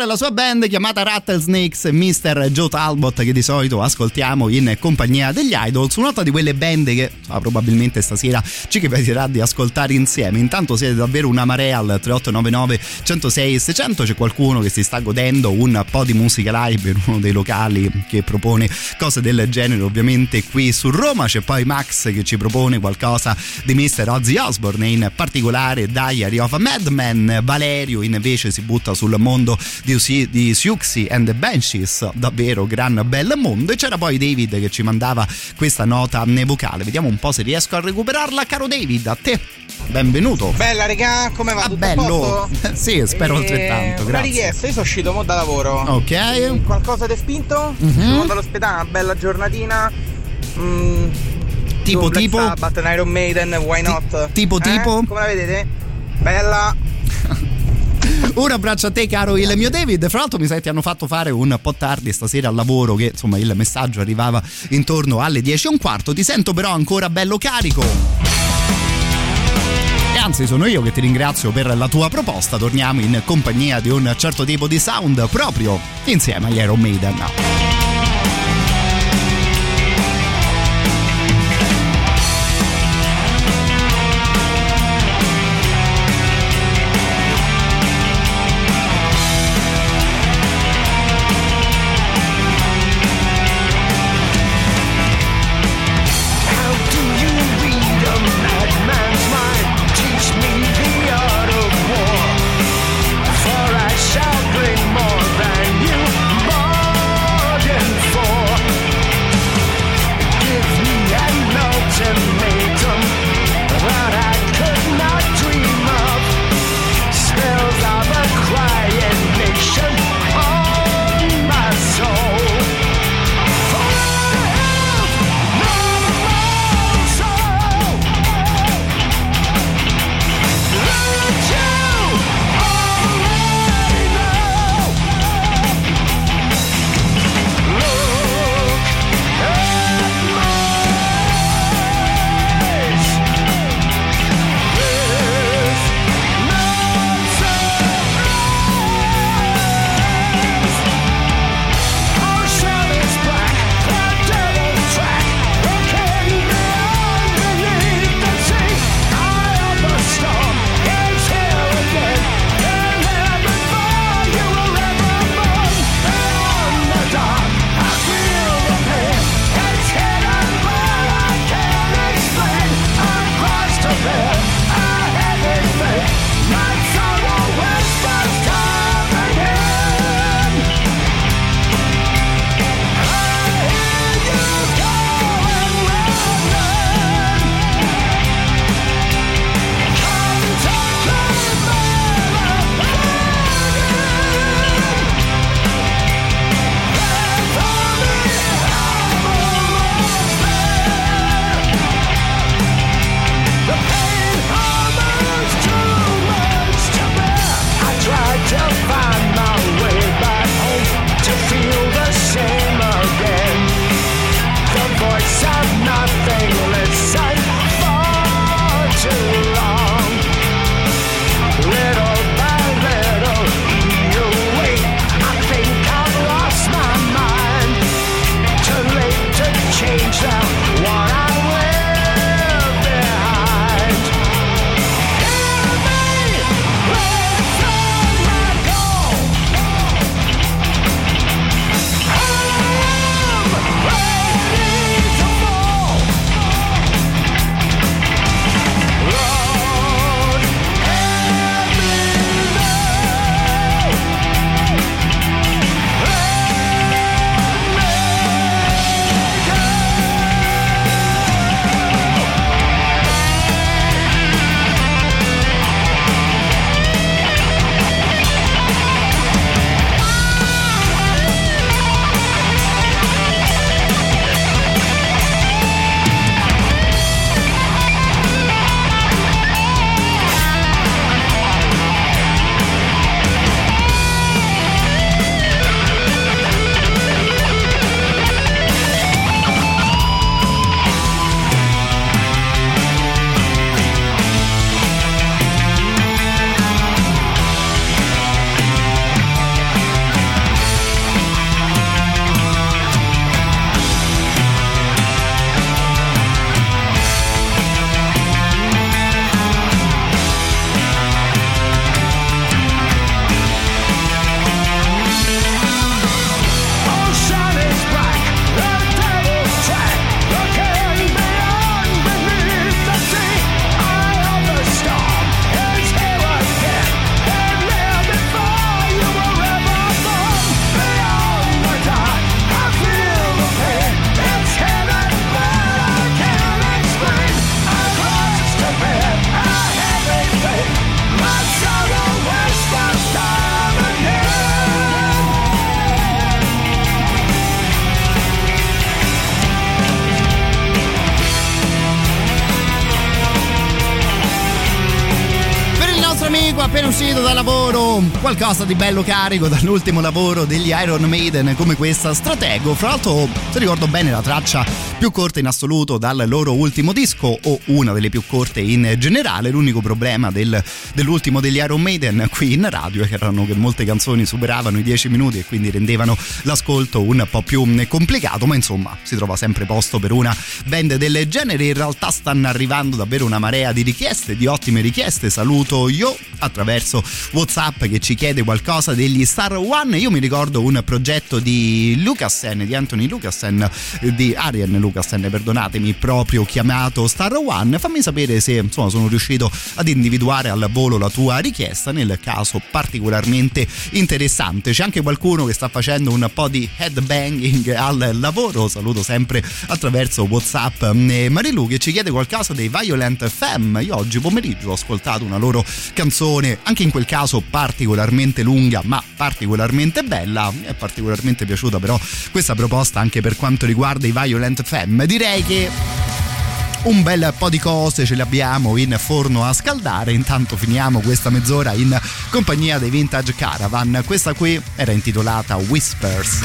La sua band chiamata Rattlesnakes, Mr. Joe Talbot, che di solito ascoltiamo in compagnia degli Idols, un'altra di quelle band che probabilmente stasera ci capiterà di ascoltare insieme. Intanto siete davvero una marea al 3899 106 600. C'è qualcuno che si sta godendo un po' di musica live in uno dei locali che propone cose del genere ovviamente qui su Roma. C'è poi Max che ci propone qualcosa di Mr. Ozzy Osbourne, in particolare Diary of a Madman. Valerio invece si butta sul mondo di Siouxsie and the Banshees, davvero gran bel mondo. E c'era poi David che ci mandava questa nota vocale, vediamo un po' se riesco a recuperarla. Caro David, a te, benvenuto. Bella regà, come va? Bello, sì, spero altrettanto, grazie. Una richiesta, io sono uscito mo' da lavoro, ok, qualcosa ti è spinto? Sono dall'ospedale, una bella giornatina, tipo Black Sabbath, Iron Maiden, why not? Tipo come la vedete? Bella. Un abbraccio a te, caro il mio David. Fra l'altro mi sa che ti hanno fatto fare un po' tardi stasera al lavoro, che insomma il messaggio arrivava intorno alle 10:15. Ti sento però ancora bello carico. E anzi, sono io che ti ringrazio per la tua proposta. Torniamo in compagnia di un certo tipo di sound proprio insieme agli Iron Maiden. uscito da lavoro, qualcosa di bello carico dall'ultimo lavoro degli Iron Maiden come questa Stratego. Fra l'altro, se ricordo bene, la traccia più corta in assoluto dal loro ultimo disco, o una delle più corte in generale. L'unico problema dell'ultimo degli Iron Maiden qui in radio erano che molte canzoni superavano i 10 minuti e quindi rendevano l'ascolto un po' più complicato, ma insomma si trova sempre posto per una band del genere. In realtà stanno arrivando davvero una marea di richieste, di ottime richieste. Saluto io attraverso WhatsApp che ci chiede qualcosa degli Star One. Io mi ricordo un progetto di Lucassen, di Anthony Lucassen, di Arjen Lucassen, perdonatemi, proprio chiamato Star One. Fammi sapere se insomma sono riuscito ad individuare al volo la tua richiesta, nel caso particolarmente interessante. C'è anche qualcuno che sta facendo un po' di headbanging al lavoro, saluto sempre attraverso WhatsApp Marilu che ci chiede qualcosa dei Violent Femme. Io oggi pomeriggio ho ascoltato una loro canzone, anche in quel caso particolarmente lunga ma particolarmente bella, mi è particolarmente piaciuta però questa proposta anche per quanto riguarda i Violent Femme. Direi che un bel po' di cose ce le abbiamo in forno a scaldare. Intanto finiamo questa mezz'ora in compagnia dei Vintage Caravan. Questa qui era intitolata Whispers.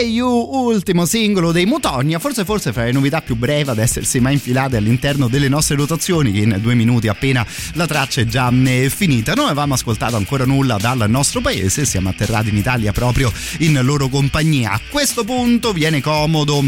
Say You, ultimo singolo dei Mutogna, forse fra le novità più brevi ad essersi mai infilate all'interno delle nostre rotazioni, che in 2 minuti appena la traccia è già finita. Non avevamo ascoltato ancora nulla dal nostro paese, siamo atterrati in Italia proprio in loro compagnia. A questo punto viene comodo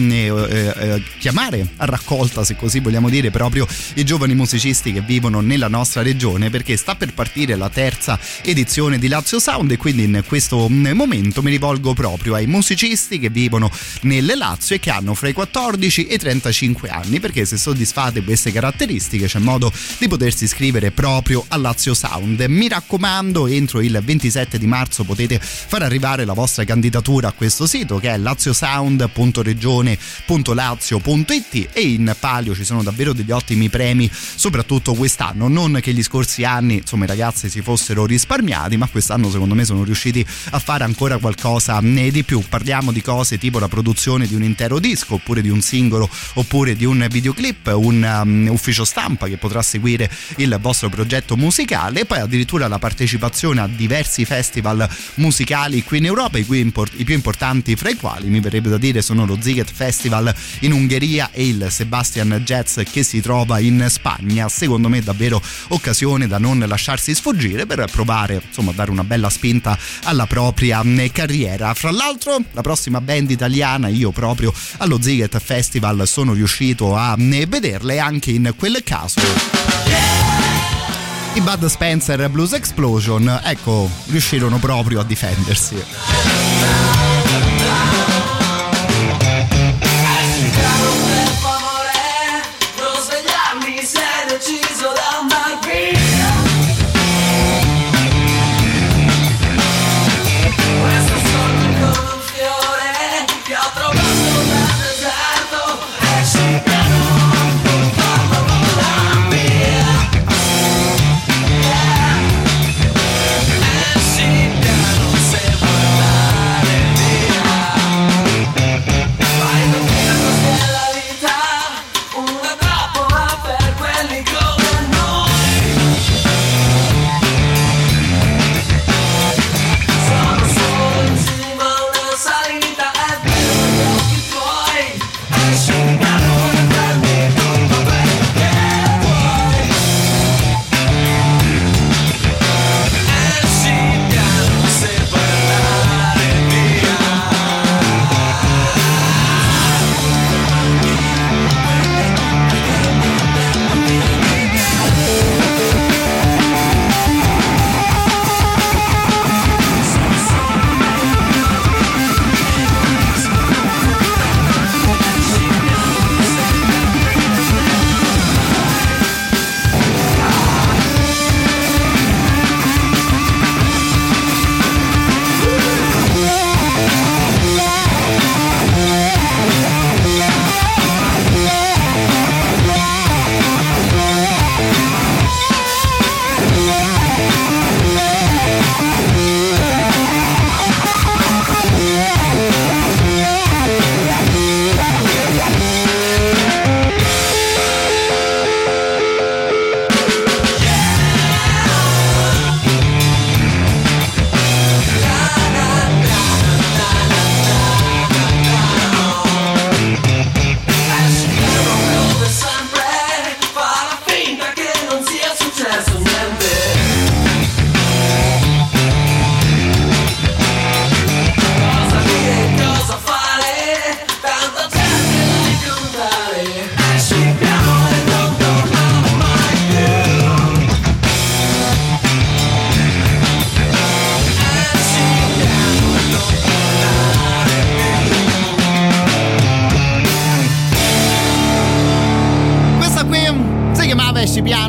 chiamare a raccolta, se così vogliamo dire, proprio i giovani musicisti che vivono nella nostra regione, perché sta per partire la 3ª edizione di Lazio Sound, e quindi in questo momento mi rivolgo proprio ai musicisti che vivono nel Lazio e che hanno fra i 14 e i 35 anni, perché se soddisfate queste caratteristiche c'è modo di potersi iscrivere proprio a Lazio Sound. Mi raccomando, entro il 27 di marzo potete far arrivare la vostra candidatura a questo sito, che è laziosound.regione.lazio.it, e in palio ci sono davvero degli ottimi premi, soprattutto quest'anno. Non che gli scorsi anni, insomma, i ragazzi si fossero risparmiati, ma quest'anno secondo me sono riusciti a fare ancora qualcosa di più. Parliamo di cose tipo la produzione di un intero disco, oppure di un singolo, oppure di un videoclip, un ufficio stampa che potrà seguire il vostro progetto musicale, e poi addirittura la partecipazione a diversi festival musicali qui in Europa, i più importanti fra i quali mi verrebbe da dire sono lo Sziget Festival in Ungheria e il Sebastian Jazz che si trova in Spagna. Secondo me davvero occasione da non lasciarsi sfuggire per provare, insomma, dare una bella spinta alla propria carriera. Fra l'altro la prossima band italiana io proprio allo Sziget Festival sono riuscito a vederla, e anche in quel caso i Bud Spencer Blues Explosion, ecco, riuscirono proprio a difendersi.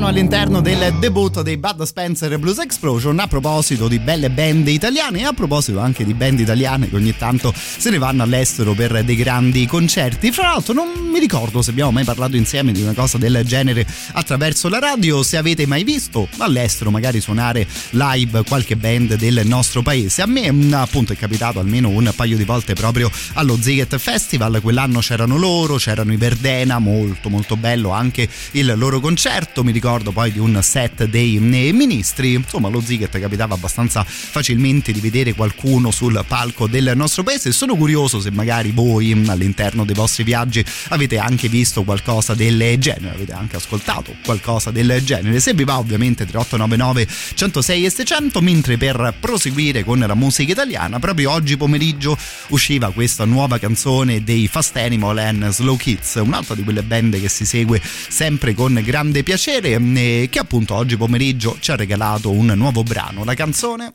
All'interno del debutto dei Bud Spencer Blues Explosion, a proposito di belle band italiane e a proposito anche di band italiane che ogni tanto se ne vanno all'estero per dei grandi concerti. Fra l'altro non mi ricordo se abbiamo mai parlato insieme di una cosa del genere attraverso la radio, se avete mai visto all'estero magari suonare live qualche band del nostro paese. A me appunto è capitato almeno un paio di volte proprio allo Sziget Festival. Quell'anno c'erano loro, c'erano i Verdena, molto molto bello anche il loro concerto. Mi ricordo poi di un set dei Ministri. Insomma, lo Sziget capitava abbastanza facilmente di vedere qualcuno sul palco del nostro paese. Sono curioso se magari voi all'interno dei vostri viaggi avete anche visto qualcosa del genere, avete anche ascoltato qualcosa del genere. Se vi va, ovviamente 3899 106 e 600. Mentre per proseguire con la musica italiana, proprio oggi pomeriggio usciva questa nuova canzone dei Fast Animals and Slow Kids, un'altra di quelle band che si segue sempre con grande piacere e che appunto oggi pomeriggio ci ha regalato un nuovo brano. La canzone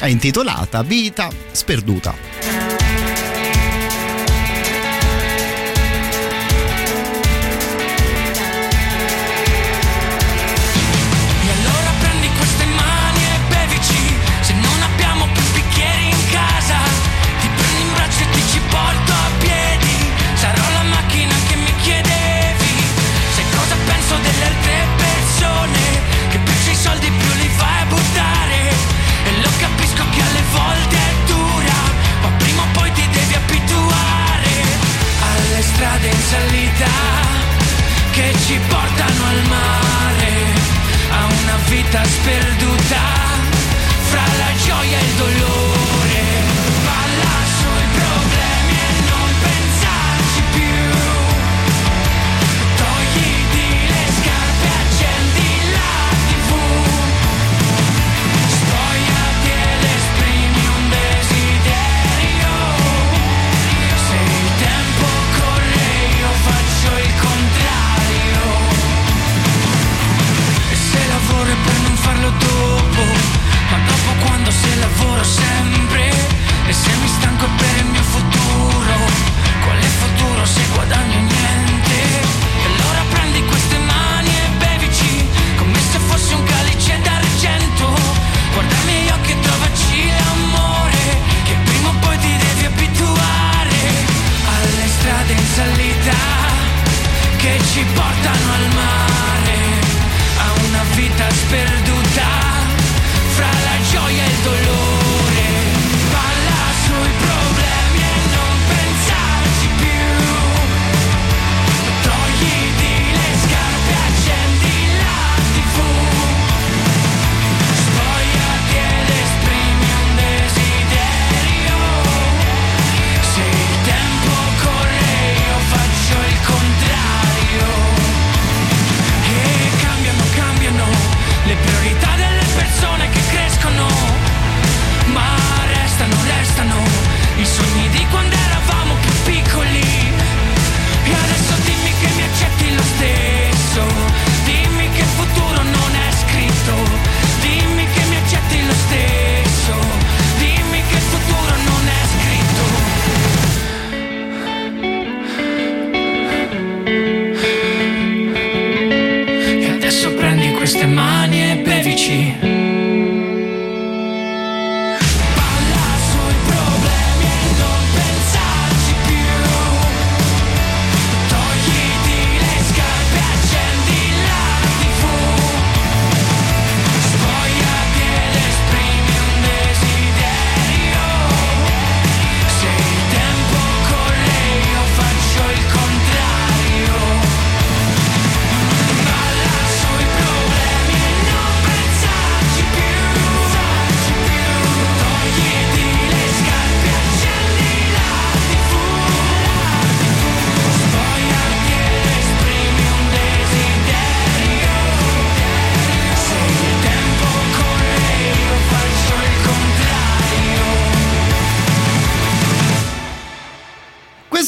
è intitolata Vita Sperduta. Che ci portano al mare, a una vita sperduta, fra la gioia e il dolore. Balla sui problemi e non pensarci più, togliti le scarpe, accendi la TV, spogliati ed esprimi un desiderio. Se il tempo corre io faccio il contrario. E se lavoro è per non farlo dopo, ma dopo quando se lavoro sempre. E se mi stanco per il mio futuro, quale futuro se guadagno niente? E allora prendi queste mani e bevici come se fosse un calice d'argento. Guarda i miei occhi e trovaci l'amore, che prima o poi ti devi abituare alle strade in salita che ci portano al mare, a una vita sperduta, fra la gioia e il dolore. Balla sui problemi e non pensarci più, togliti le scarpe, accendi la TV, spogliati ed esprimi un desiderio. Se il tempo corre io faccio il contrario. E cambiano le priorità delle persone che crescono, ma restano i sogni di quando eravamo più piccoli. E adesso dimmi che mi accetti lo stesso, dimmi che il futuro non è scritto, dimmi che mi accetti lo stesso, dimmi che il futuro non è scritto. Adesso prendi queste mani e bevici.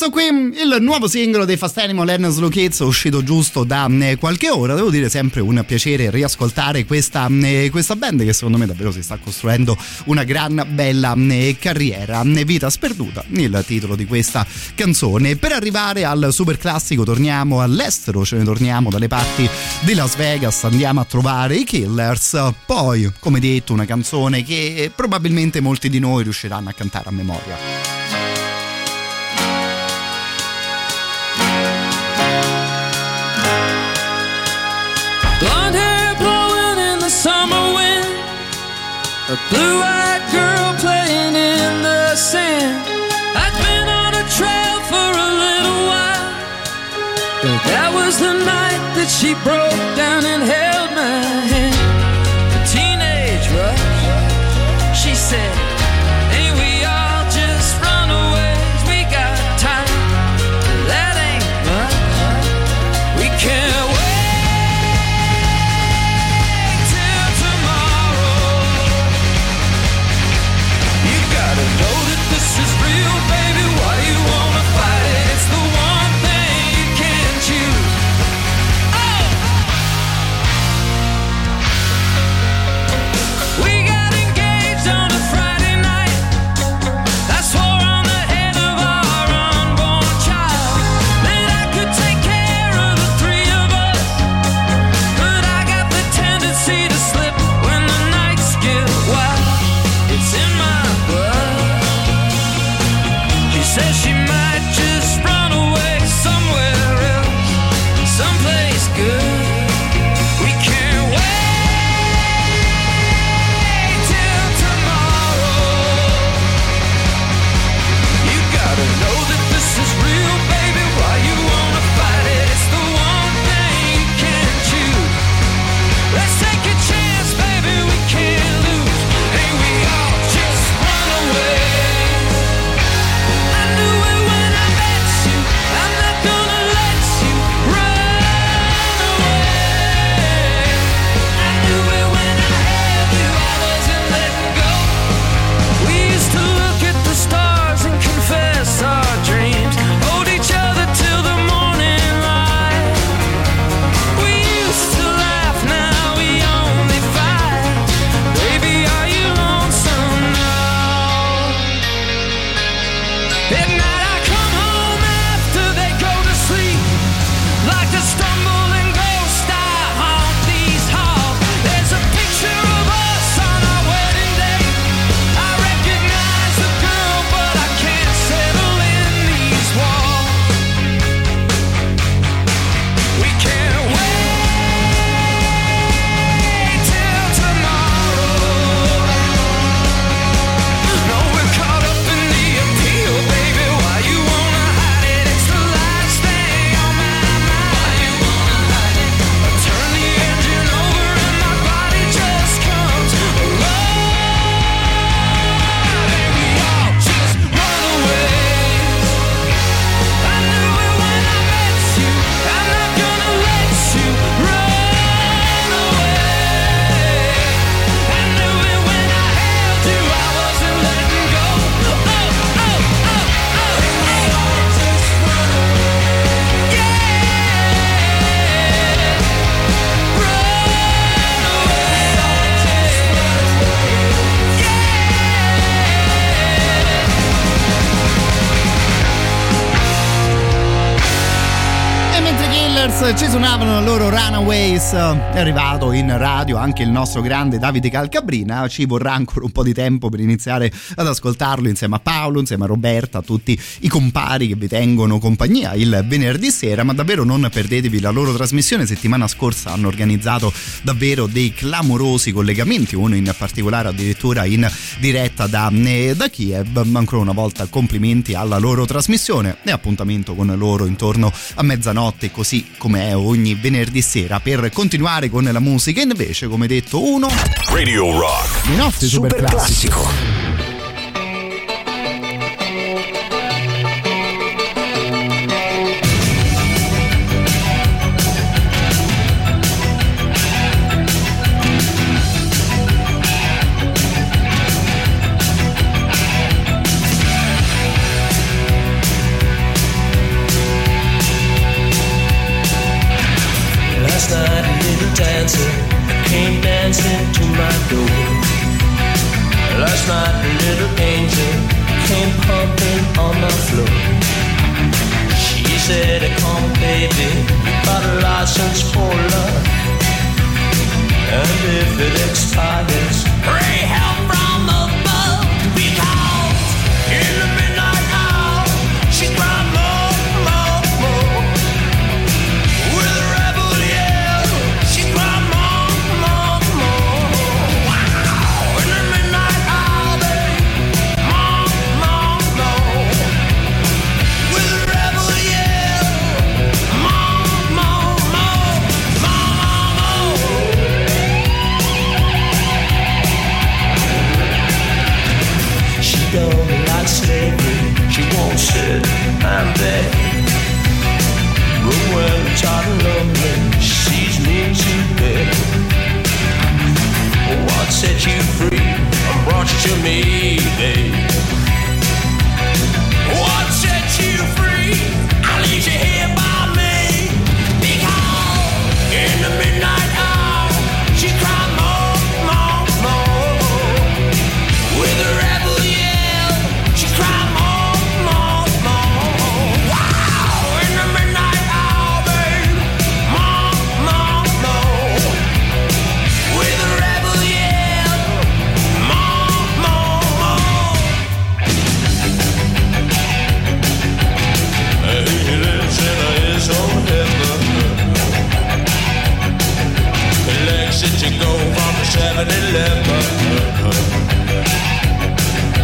Qui il nuovo singolo dei Fast Animals and Slow Kids, uscito giusto da qualche ora. Devo dire, sempre un piacere riascoltare questa band che secondo me davvero si sta costruendo una gran bella carriera. Vita sperduta il titolo di questa canzone. Per arrivare al super classico torniamo all'estero, ce ne torniamo dalle parti di Las Vegas, andiamo a trovare i Killers. Poi, come detto, una canzone che probabilmente molti di noi riusciranno a cantare a memoria. Blonde hair blowing in the summer wind, a blue-eyed girl playing in the sand. I've been on a trail for a little while, But that was the night that she broke down and held my hand. The teenage rush, she said. Ci suonavano loro Runaways. È arrivato in radio anche il nostro grande Davide Calcabrina. Ci vorrà ancora un po' di tempo per iniziare ad ascoltarlo insieme a Paolo, insieme a Roberta, a tutti i compari che vi tengono compagnia il venerdì sera, ma davvero non perdetevi la loro trasmissione. Settimana scorsa hanno organizzato davvero dei clamorosi collegamenti, uno in particolare addirittura in diretta da Kiev. Ancora una volta complimenti alla loro trasmissione e appuntamento con loro intorno a mezzanotte, così come è ogni venerdì sera, per continuare con la musica. Invece, come detto, uno Radio Rock, i nostri super classico. Last night a little angel came pumping on the floor. She said, come baby, you got a license for love, and if it expires, pray help from above. Because in the midnight hour she cried more, more, more. With a rebel yell she cried more, more, more. Wow, in the midnight Mom, you free and brought you to me, babe. What set you free? I lead you here by me. Big hole in the midnight hour. She cried more, more, more. With a rebel yell, she cried more, more, more. Wow, in the midnight hour, babe. More, more, more. With a rebel yell, more, more, more. And he lives in his own heaven. He likes it to go from 7-Eleven.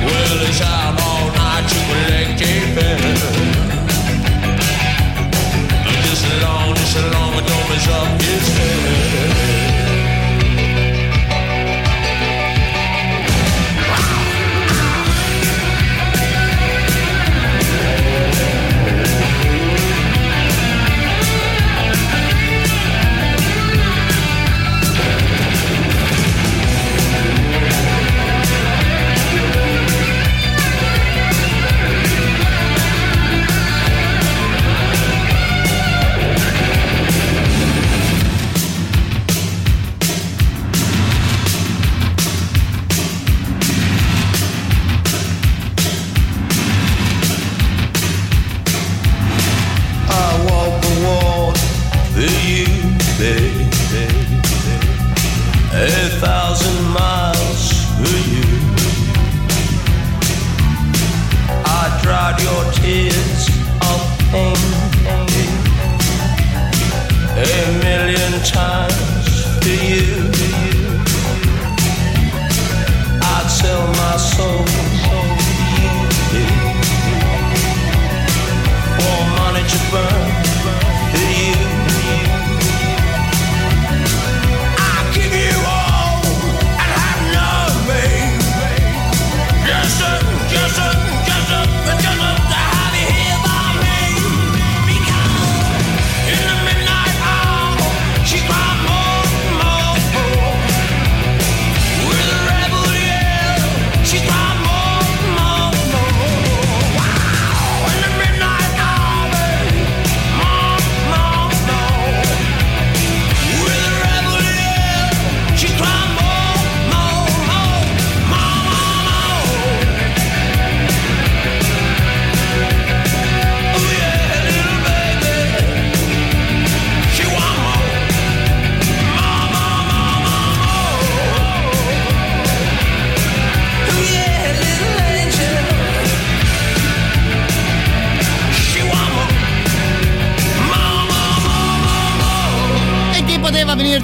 Well, he's out all night to collect a penny. This long, it don't mess up his head.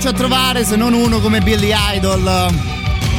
A trovare se non uno come Billy Idol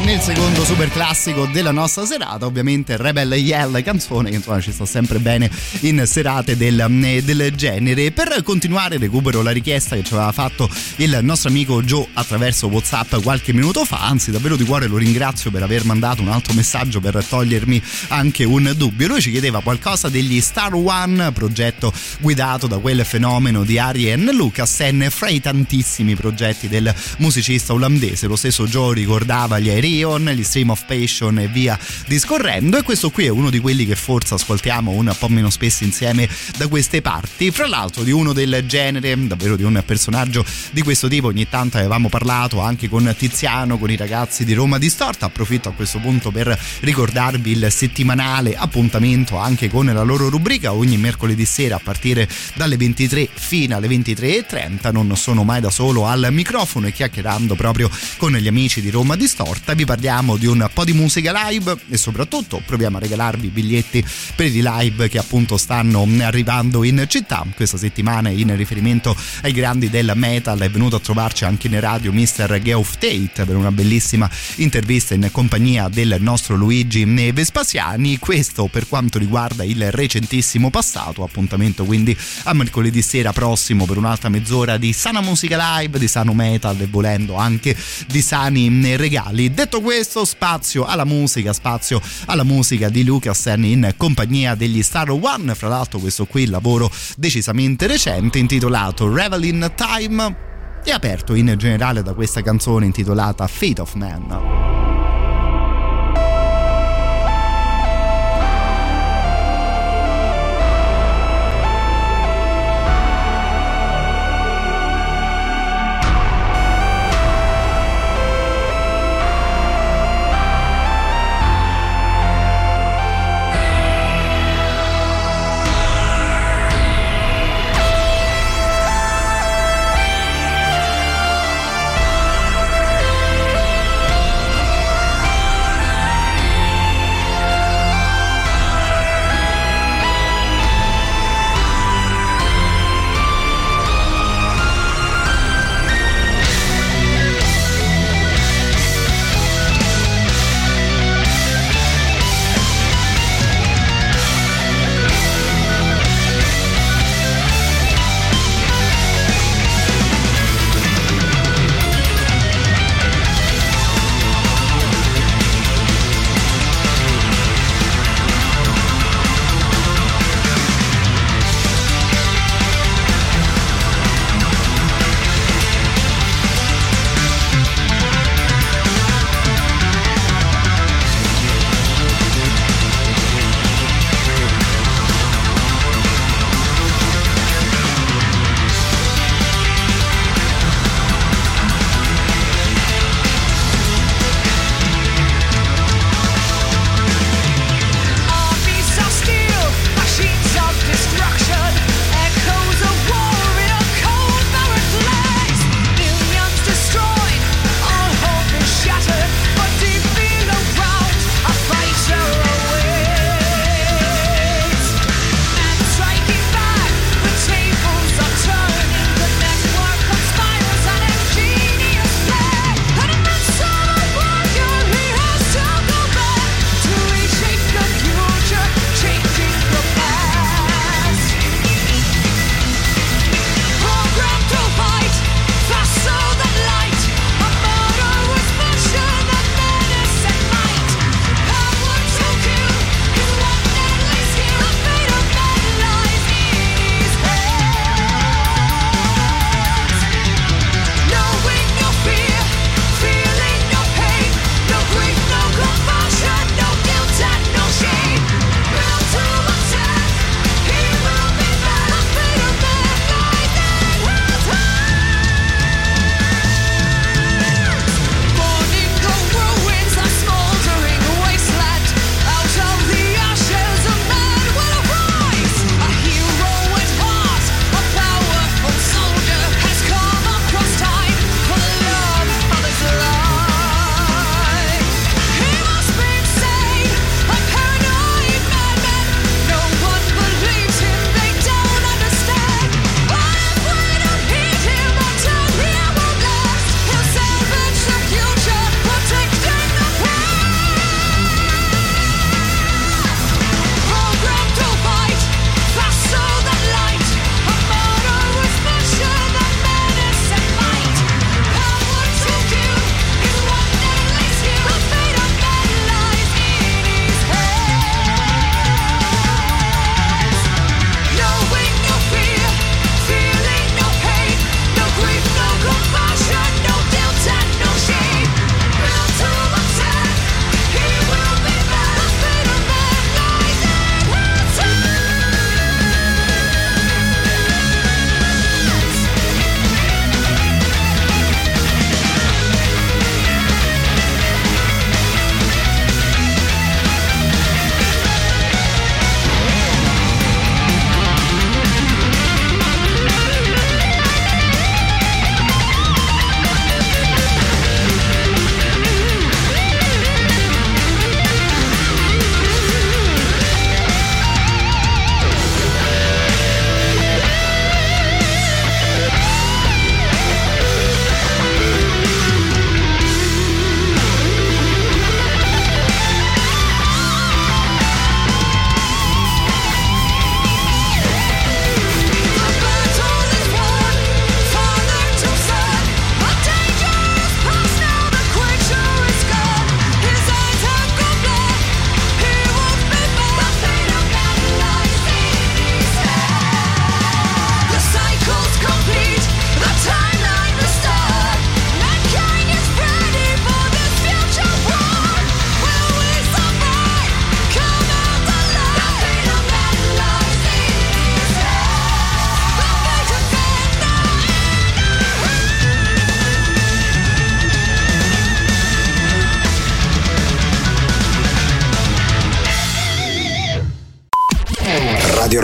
nel secondo super classico della nostra serata, ovviamente Rebel Yell, canzone che insomma ci sta sempre bene in serate del genere. Per continuare recupero la richiesta che ci aveva fatto il nostro amico Joe attraverso WhatsApp qualche minuto fa, anzi davvero di cuore lo ringrazio per aver mandato un altro messaggio per togliermi anche un dubbio. Lui ci chiedeva qualcosa degli Star One, progetto guidato da quel fenomeno di Arjen Lucassen, fra i tantissimi progetti del musicista olandese. Lo stesso Joe ricordava gli Aerion, gli Stream of Passion e via discorrendo, e questo qui è uno di quelli che forse ascoltiamo un po' meno spesso insieme da queste parti. Fra l'altro di uno del genere, davvero di un personaggio di questo tipo, ogni tanto avevamo parlato anche con Tiziano, con i ragazzi di Roma Distorta. Approfitto a questo punto per ricordarvi il settimanale appuntamento anche con la loro rubrica ogni mercoledì sera a partire dalle 23 fino alle 23:30. Non sono mai da solo al microfono e chiacchierando proprio con gli amici di Roma Distorta vi parliamo di un po' di musica live e soprattutto proviamo a regalarvi biglietti per i live che appunto stanno arrivando in città. Questa settimana in riferimento ai grandi del metal è venuto a trovarci anche in radio Mr. Geoff Tate per una bellissima intervista in compagnia del nostro Luigi Vespasiani. Questo per quanto riguarda il recentissimo passato. Appuntamento quindi a mercoledì sera prossimo per un'altra mezz'ora di sana musica live, di sano metal e volendo anche di sani regali. Detto questo, spazio alla musica di Lucassen in compagnia degli Star One. Fra l'altro questo qui lavoro decisamente recente intitolato Revel in Time è aperto in generale da questa canzone intitolata Fate of Man.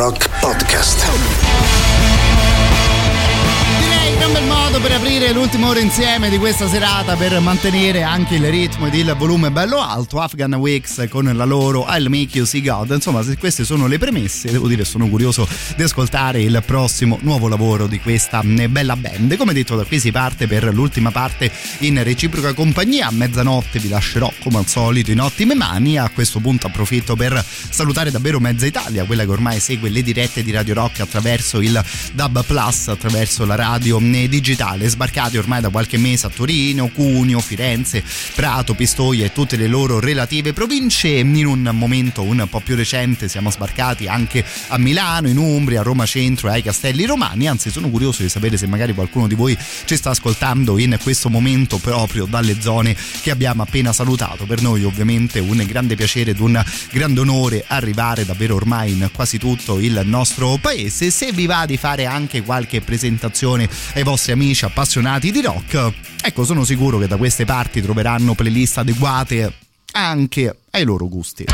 Rock Podcast. Direi che è un bel modo per aprire l'ultima ora insieme di questa serata, per mantenere anche il ritmo ed il volume bello alto. Afghan Wigs con la loro I'll Make You See God. Insomma, se queste sono le premesse, devo dire sono curioso di ascoltare il prossimo nuovo lavoro di questa bella band. Come detto, da qui si parte per l'ultima parte in reciproca compagnia. A mezzanotte vi lascerò come al solito in ottime mani. A questo punto approfitto per salutare davvero mezza Italia, quella che ormai segue le dirette di Radio Rock attraverso il DAB Plus, attraverso la radio digitale. Sbarcati ormai da qualche mese a Torino, Cuneo, Firenze, Prato, Pistoia e tutte le loro relative province. In un momento un po' più recente siamo sbarcati anche a Milano, in Umbria, a Roma Centro e ai Castelli Romani. Anzi, sono curioso di sapere se magari qualcuno di voi ci sta ascoltando in questo momento proprio dalle zone che abbiamo appena salutato. Per noi ovviamente un grande piacere ed un grande onore arrivare davvero ormai in quasi tutto il nostro paese. Se vi va di fare anche qualche presentazione ai vostri amici appassionati di rock, ecco, sono sicuro che da queste parti troveranno playlist adeguate anche ai loro gusti.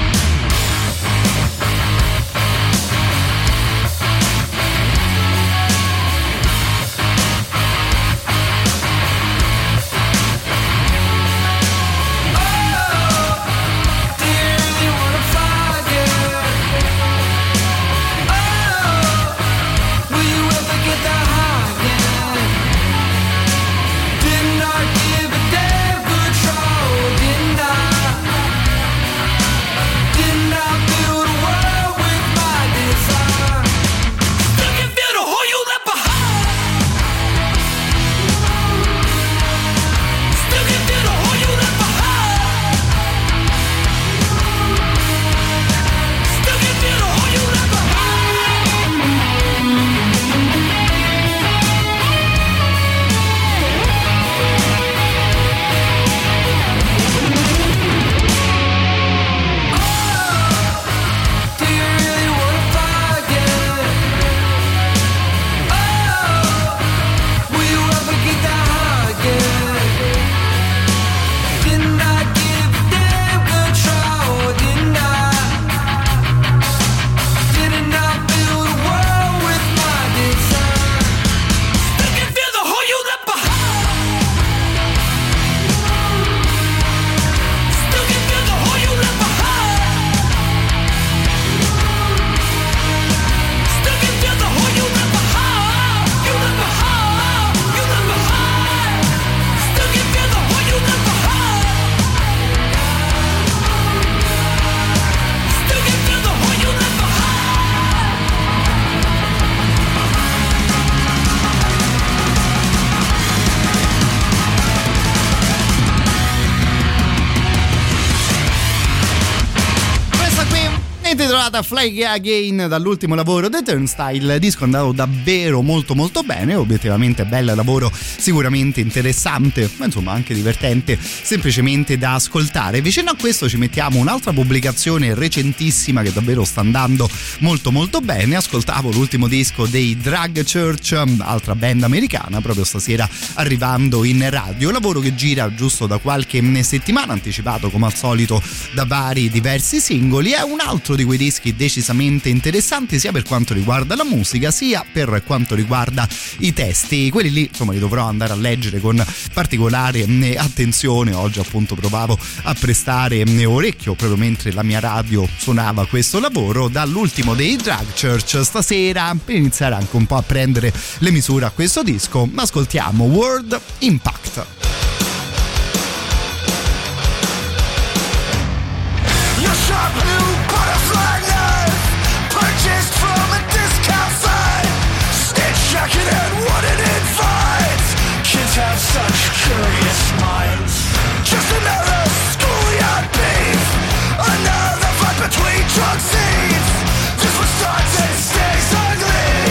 Fly Again dall'ultimo lavoro The Turnstile, disco andato davvero molto molto bene, obiettivamente bel lavoro, sicuramente interessante, ma insomma anche divertente semplicemente da ascoltare. Vicino a questo ci mettiamo un'altra pubblicazione recentissima che davvero sta andando molto molto bene. Ascoltavo l'ultimo disco dei Drug Church, altra band americana, proprio stasera arrivando in radio, lavoro che gira giusto da qualche settimana, anticipato come al solito da vari diversi singoli. È un altro di quei dischi decisamente interessanti sia per quanto riguarda la musica sia per quanto riguarda i testi. Quelli lì insomma li dovrò andare a leggere con particolare attenzione. Oggi appunto provavo a prestare orecchio proprio mentre la mia radio suonava questo lavoro dall'ultimo dei Drug Church stasera, per iniziare anche un po' a prendere le misure a questo disco. Ascoltiamo World Impact. And what it invites, kids have such curious minds. Just another schoolyard beef, another fight between drug scenes. This one starts and stays ugly.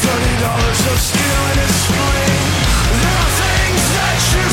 $30 of steel in a spring. There are things that you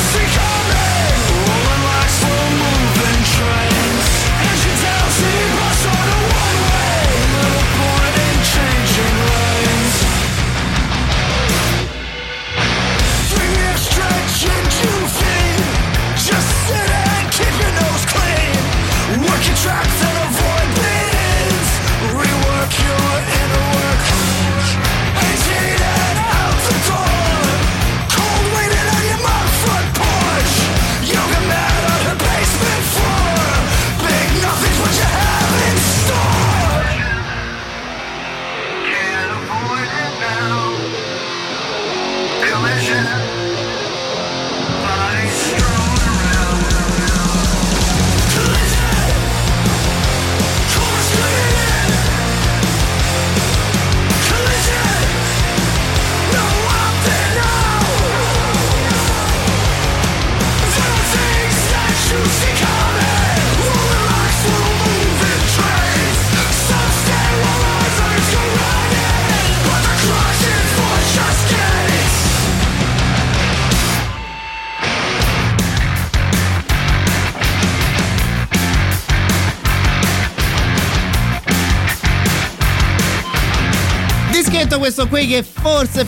ascolto questo qui che forse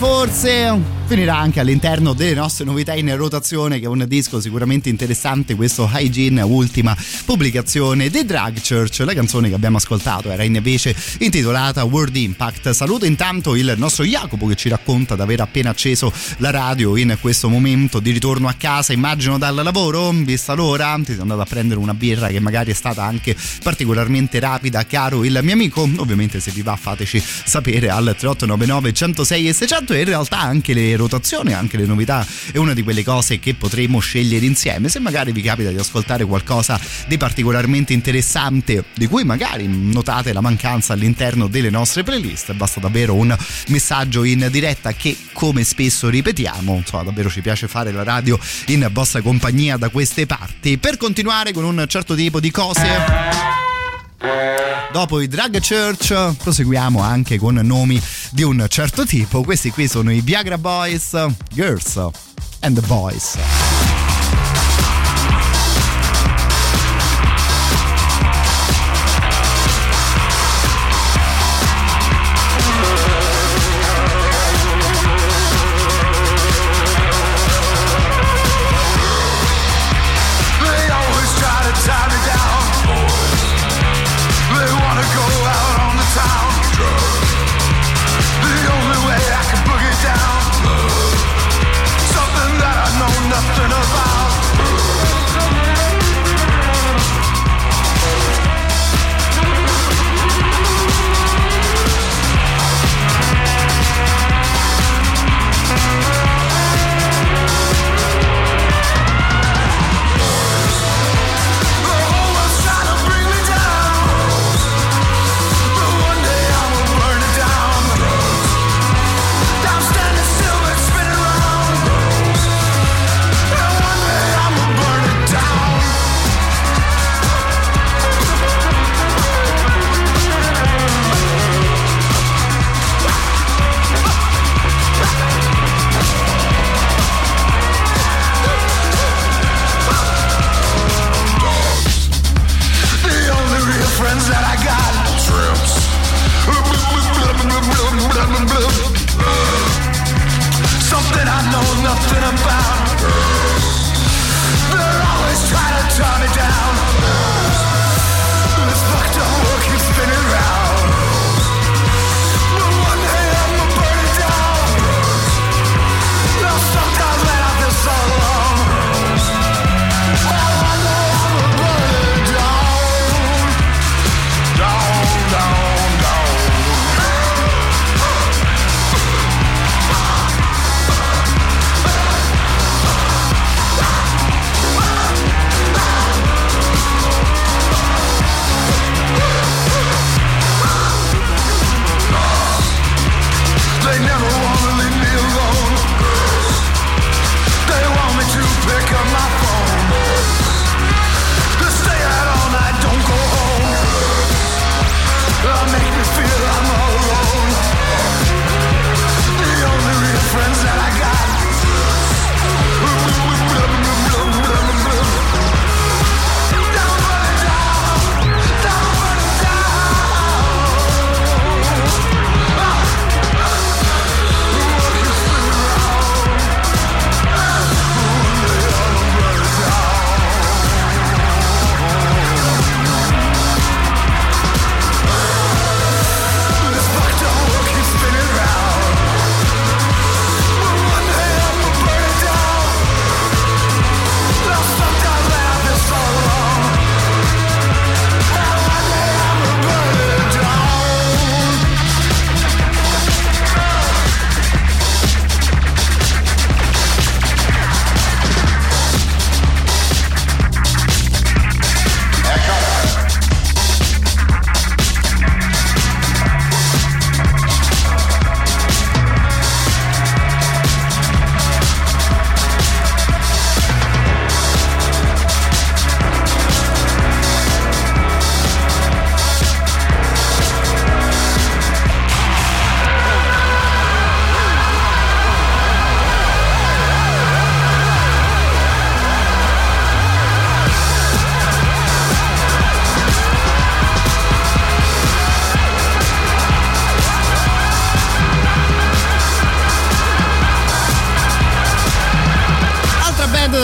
finirà anche all'interno delle nostre novità in rotazione, che è un disco sicuramente interessante, questo Hygiene, ultima pubblicazione di Drug Church. La canzone che abbiamo ascoltato era invece intitolata World Impact. Saluto intanto il nostro Jacopo che ci racconta di aver appena acceso la radio in questo momento di ritorno a casa, immagino dal lavoro, vista l'ora, ti sei andato a prendere una birra che magari è stata anche particolarmente rapida, caro il mio amico. Ovviamente se vi va fateci sapere al 3899 106 e 600. In realtà anche le rotazione, anche le novità è una di quelle cose che potremo scegliere insieme. Se magari vi capita di ascoltare qualcosa di particolarmente interessante di cui magari notate la mancanza all'interno delle nostre playlist, basta davvero un messaggio in diretta, che come spesso ripetiamo, insomma, davvero ci piace fare la radio in vostra compagnia da queste parti. Per continuare con un certo tipo di cose, dopo i Drug Church proseguiamo anche con nomi di un certo tipo. Questi qui sono i Viagra Boys, Girls and the Boys. Nothing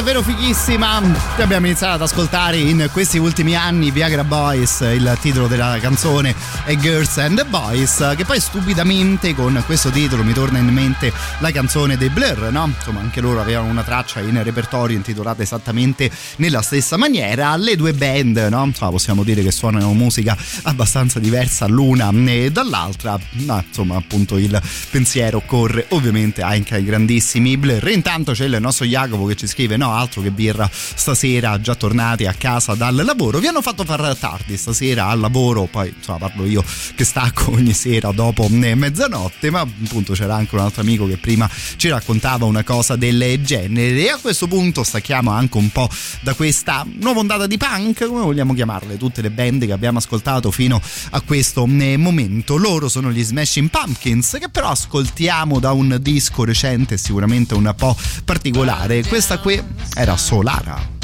davvero fighissima che abbiamo iniziato ad ascoltare in questi ultimi anni. Viagra Boys, il titolo della canzone, e Girls and the Boys, che poi stupidamente con questo titolo mi torna in mente la canzone dei Blur, no? Insomma, anche loro avevano una traccia in repertorio intitolata esattamente nella stessa maniera. Le due band, no? Insomma, possiamo dire che suonano musica abbastanza diversa l'una e dall'altra, ma insomma appunto il pensiero corre ovviamente anche ai grandissimi Blur. Intanto c'è il nostro Jacopo che ci scrive: no, altro che birra stasera, già tornati a casa dal lavoro. Vi hanno fatto far tardi stasera al lavoro? Poi insomma parlo io che stacco ogni sera dopo mezzanotte, ma appunto c'era anche un altro amico che prima ci raccontava una cosa del genere. E a questo punto stacchiamo anche un po' da questa nuova ondata di punk, come vogliamo chiamarle, tutte le band che abbiamo ascoltato fino a questo momento. Loro sono gli Smashing Pumpkins, che però ascoltiamo da un disco recente sicuramente un po' particolare. Questa qui era Solara.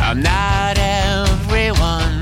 I'm not everyone.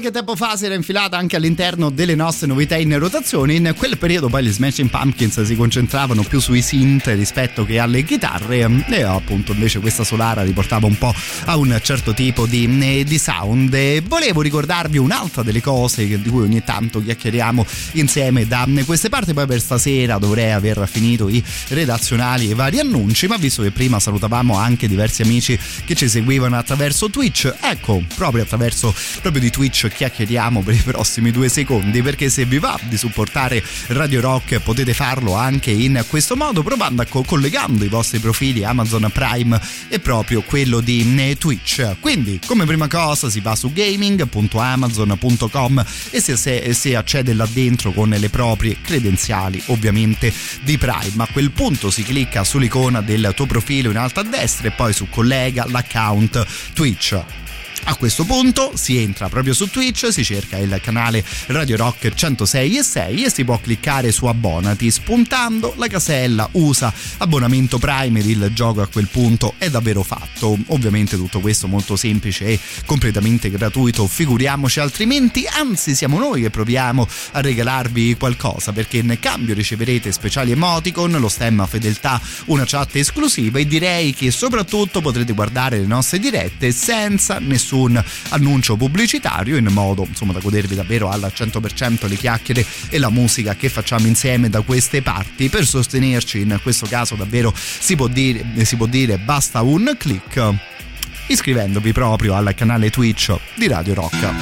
qualche tempo fa si era infilata anche all'interno delle nostre novità in rotazione. In quel periodo poi gli Smashing Pumpkins si concentravano più sui synth rispetto che alle chitarre, e appunto invece questa Solara riportava un po' a un certo tipo di sound. E volevo ricordarvi un'altra delle cose di cui ogni tanto chiacchieriamo insieme da queste parti. Poi per stasera dovrei aver finito i redazionali e vari annunci, ma visto che prima salutavamo anche diversi amici che ci seguivano attraverso Twitch, ecco, proprio attraverso proprio di Twitch chiacchieriamo per i prossimi 2 secondi, perché se vi va di supportare Radio Rock potete farlo anche in questo modo, provando a collegando i vostri profili Amazon Prime e proprio quello di Twitch. Quindi come prima cosa si va su gaming.amazon.com e se accede là dentro con le proprie credenziali ovviamente di Prime. A quel punto si clicca sull'icona del tuo profilo in alto a destra e poi su collega l'account Twitch. A questo punto si entra proprio su Twitch, si cerca il canale Radio Rock 106.6 e si può cliccare su abbonati, spuntando la casella usa abbonamento Prime ed il gioco a quel punto è davvero fatto. Ovviamente tutto questo molto semplice e completamente gratuito, figuriamoci altrimenti, anzi siamo noi che proviamo a regalarvi qualcosa, perché in cambio riceverete speciali emoticon, lo stemma fedeltà, una chat esclusiva e direi che soprattutto potrete guardare le nostre dirette senza nessun annuncio pubblicitario, in modo insomma da godervi davvero al 100% le chiacchiere e la musica che facciamo insieme da queste parti. Per sostenerci in questo caso davvero si può dire basta un click iscrivendovi proprio al canale Twitch di Radio Rock.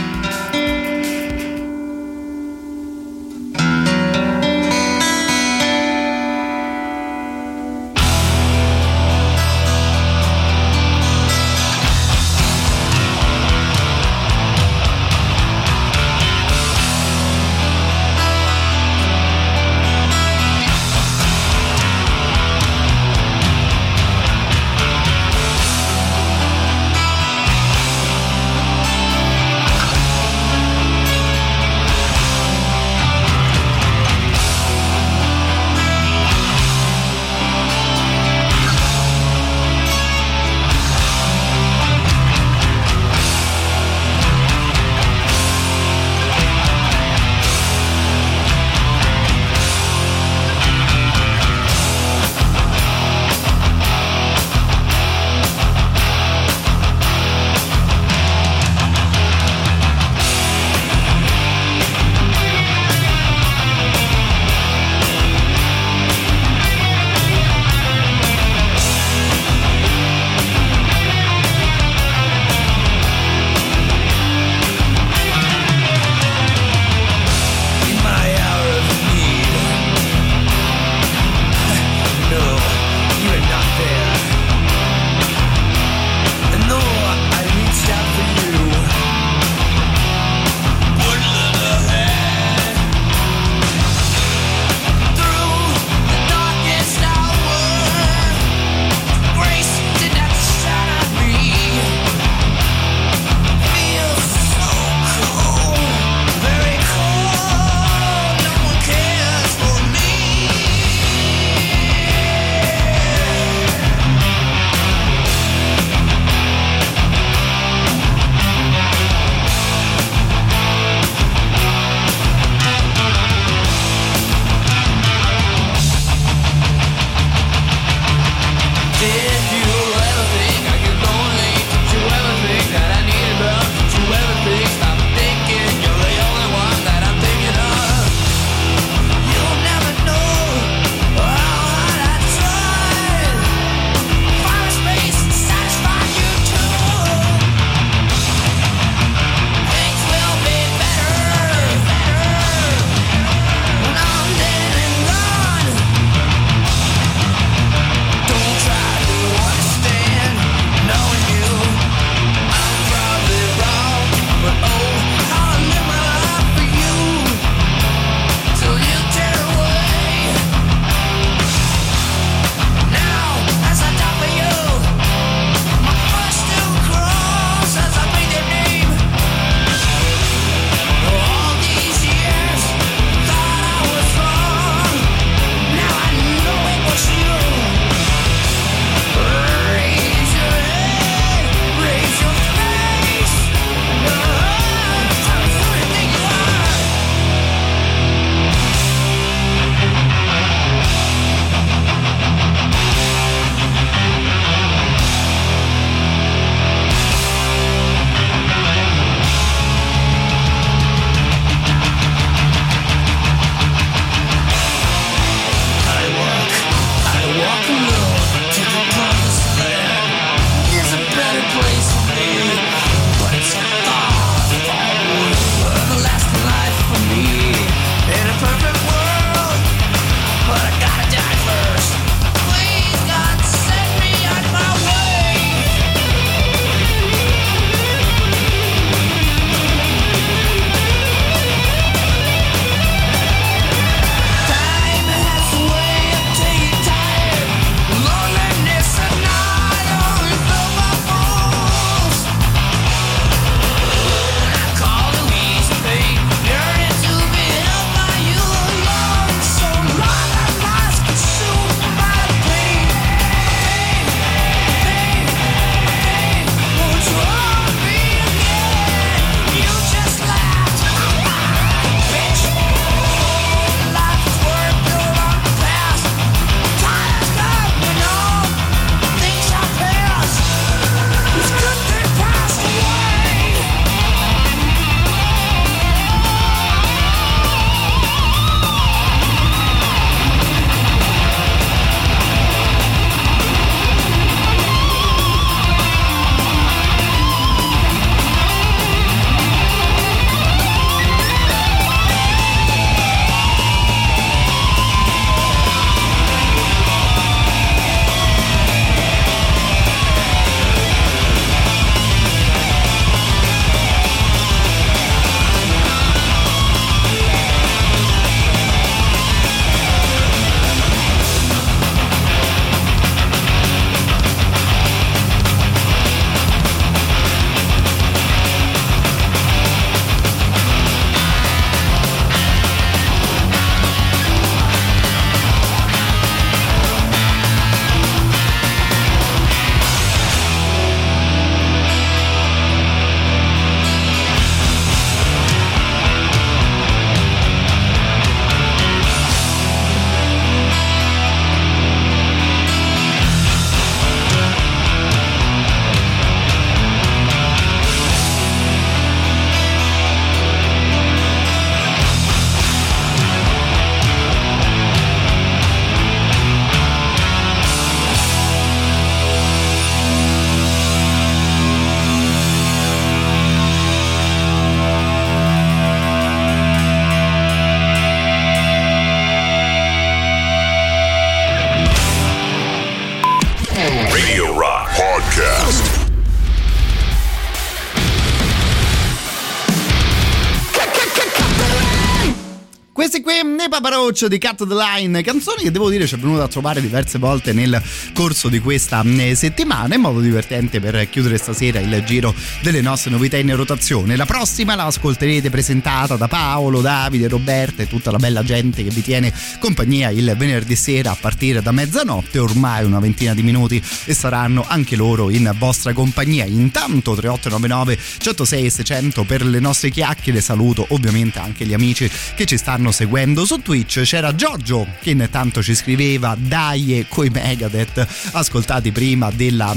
grande Paparoccio di Cat the Line, canzone che devo dire ci è venuta a trovare diverse volte nel corso di questa settimana, in modo divertente per chiudere stasera il giro delle nostre novità in rotazione. La prossima la ascolterete presentata da Paolo, Davide, Roberta e tutta la bella gente che vi tiene compagnia il venerdì sera a partire da mezzanotte, ormai una ventina di minuti, e saranno anche loro in vostra compagnia. Intanto 3899 106 600 per le nostre chiacchiere. Saluto ovviamente anche gli amici che ci stanno seguendo su Twitch. C'era Giorgio che intanto ci scriveva: dai, coi Megadeth ascoltati prima della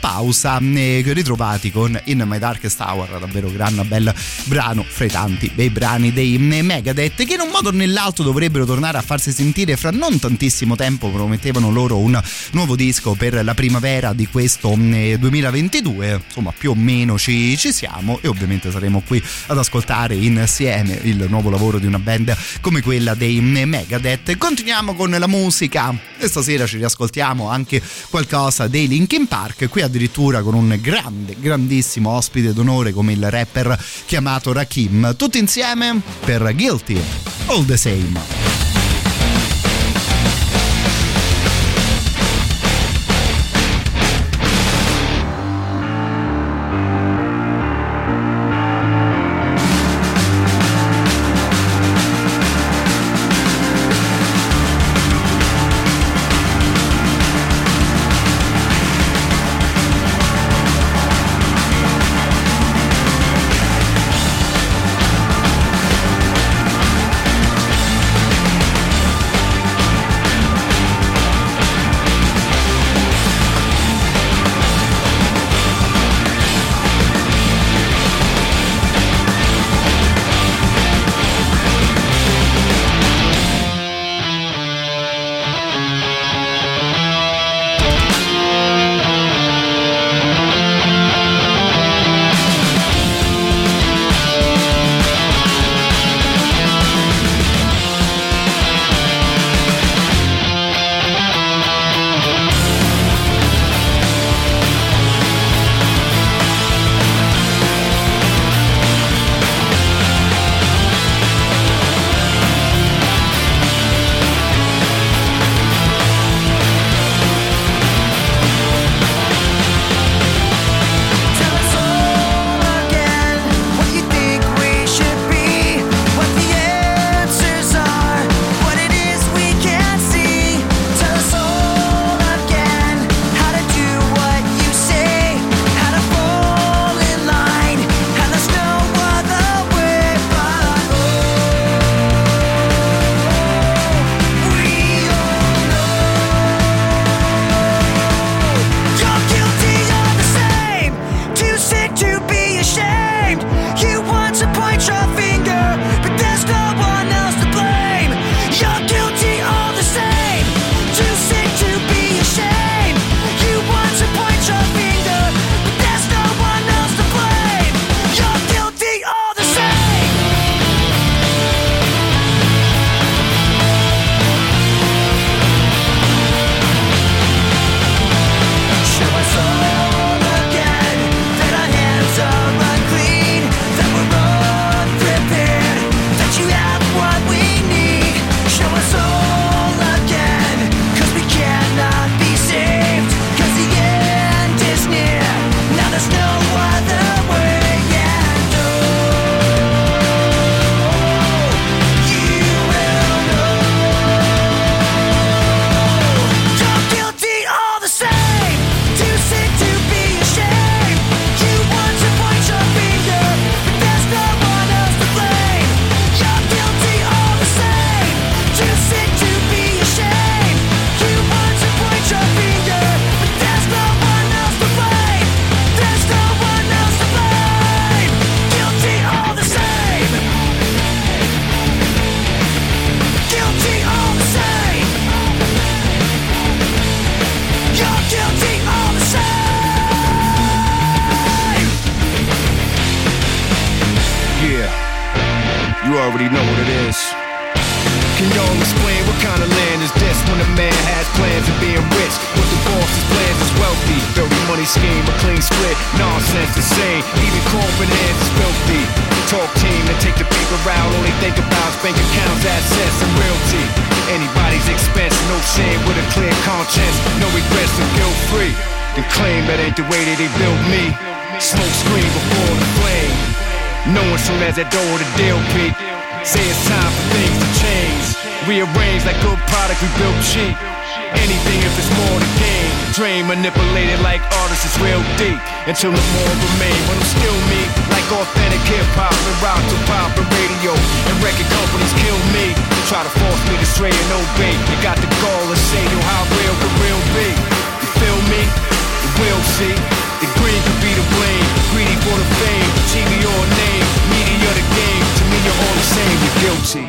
pausa, ritrovati con In My Darkest Hour, davvero gran bel brano fra i tanti dei brani dei Megadeth, che in un modo o nell'altro dovrebbero tornare a farsi sentire fra non tantissimo tempo. Promettevano loro un nuovo disco per la primavera di questo 2022, insomma più o meno ci siamo, e ovviamente saremo qui ad ascoltare insieme il nuovo lavoro di una band come quella dei Megadeth. Continuiamo con la musica e stasera ci riascoltiamo anche qualcosa dei Linkin Park, qui addirittura con un grandissimo ospite d'onore come il rapper chiamato Rakim. Tutti insieme per Guilty All The Same. They scheme a clean split, nonsense insane. Even confidence is filthy. Talk team and take the paper out. Only think about bank accounts, assets, and realty. Anybody's expense, no shame with a clear conscience. No regrets and guilt free. They claim that ain't the way that they built me. Smoke screen before the flame. Knowing soon as that door the deal peak. Say it's time for things to change. Rearrange like good product we built cheap. Anything if it's more to gain. Drain manipulated like artists is real deep. Until the more remain when I'm still me. Like authentic hip-hop and rock to pop and radio. And record companies kill me. They try to force me to stray and obey. You got the gall to say yo how real the real be. You feel me? You will see. The green could be the blame. Greedy for the fame. TV or name. Media the game. To me you're all the same. You're guilty.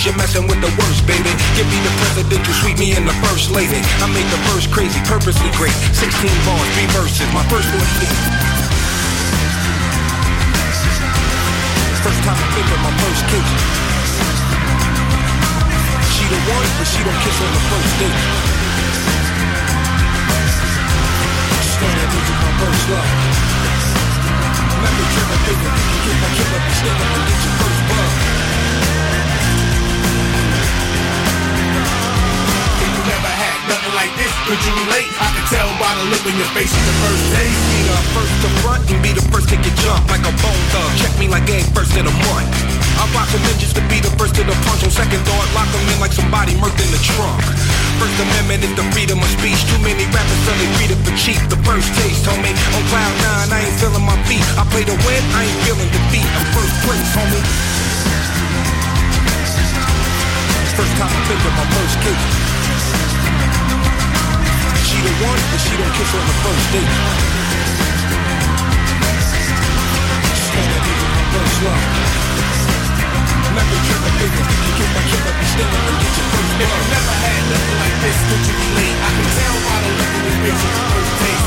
You're messing with the worst, baby. Give me the president, you sweep me in the first lady. I made the verse crazy, purposely great. 16 bars, 3 verses, my first one. First time I figured my first kiss. She the one, but she don't kiss on the first date. Stand up with my first love. Remember, killer, bigger, get my killer, stand up and get your first bug. Never had nothing like this, could you relate? I can tell by the look in your face on the first day. Be the first to front and be the first to get jumped like a bone thug. Check me like gang first in the month. I box them in just to be the first to the punch. On second thought, lock them in like somebody murked in the trunk. First Amendment is the freedom of speech. Too many rappers so they read it for cheap. The first taste, homie. On cloud nine, I ain't feeling my feet. I play to win, I ain't feeling defeat. I'm first place, homie. First time I picked up my first kick. She the one, but she don't kiss on the first date. Stand up with my first love. Never trip a bigger, you get my kid up and stand up and get your first love. If you never had nothing like this, could you relate? I can tell by the look in this bitch on the first date.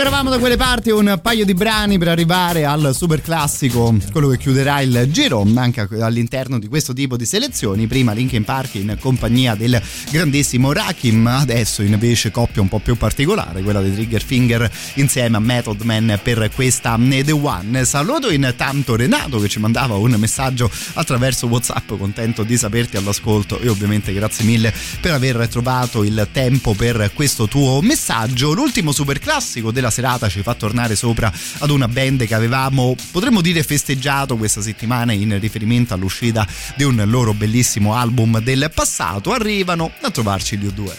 eravamo da quelle parti un paio di brani per arrivare al super classico, quello che chiuderà il giro anche all'interno di questo tipo di selezioni. Prima Linkin Park in compagnia del grandissimo Rakim, adesso invece coppia un po' più particolare, quella dei Triggerfinger insieme a Method Man per questa The One. Saluto intanto Renato che ci mandava un messaggio attraverso WhatsApp, contento di saperti all'ascolto e ovviamente grazie mille per aver trovato il tempo per questo tuo messaggio. L'ultimo super classico della serata ci fa tornare sopra ad una band che avevamo, potremmo dire, festeggiato questa settimana in riferimento all'uscita di un loro bellissimo album del passato. Arrivano a trovarci gli U2.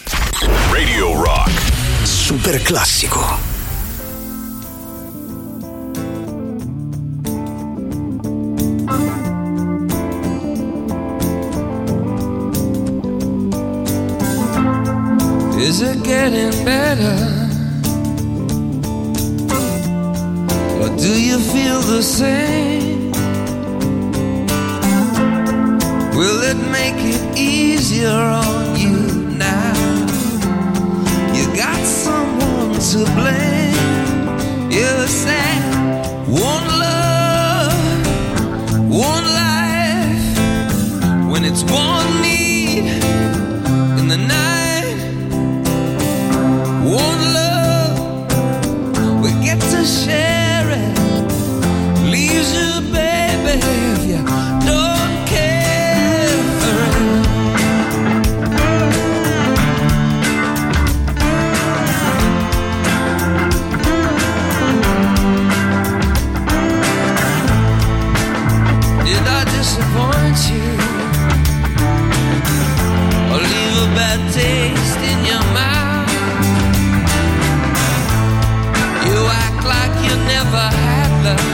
Radio Rock super classico. Is it getting better? Or do you feel the same? Will it make it easier on you now? You got someone to blame. You say one love, one life, when it's one need in the night. One love, we get to share. Leaves you, baby, if you don't care. Did I disappoint you or leave a bad taste in your mouth? You act like you never had love.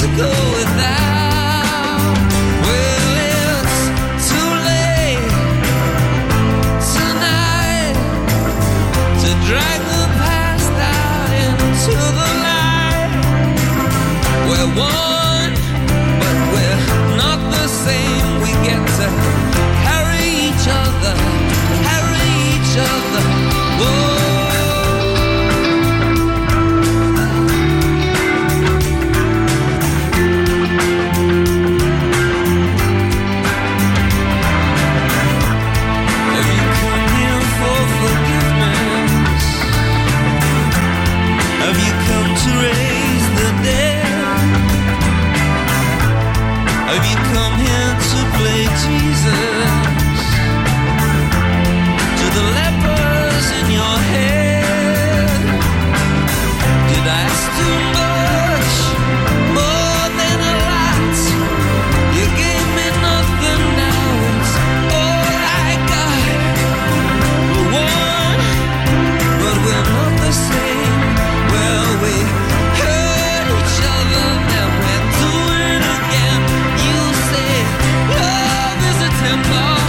To go without, well, it's too late tonight to drag the past out into the light. We're one, but we're not the same. We get to carry each other, whoa. Simple.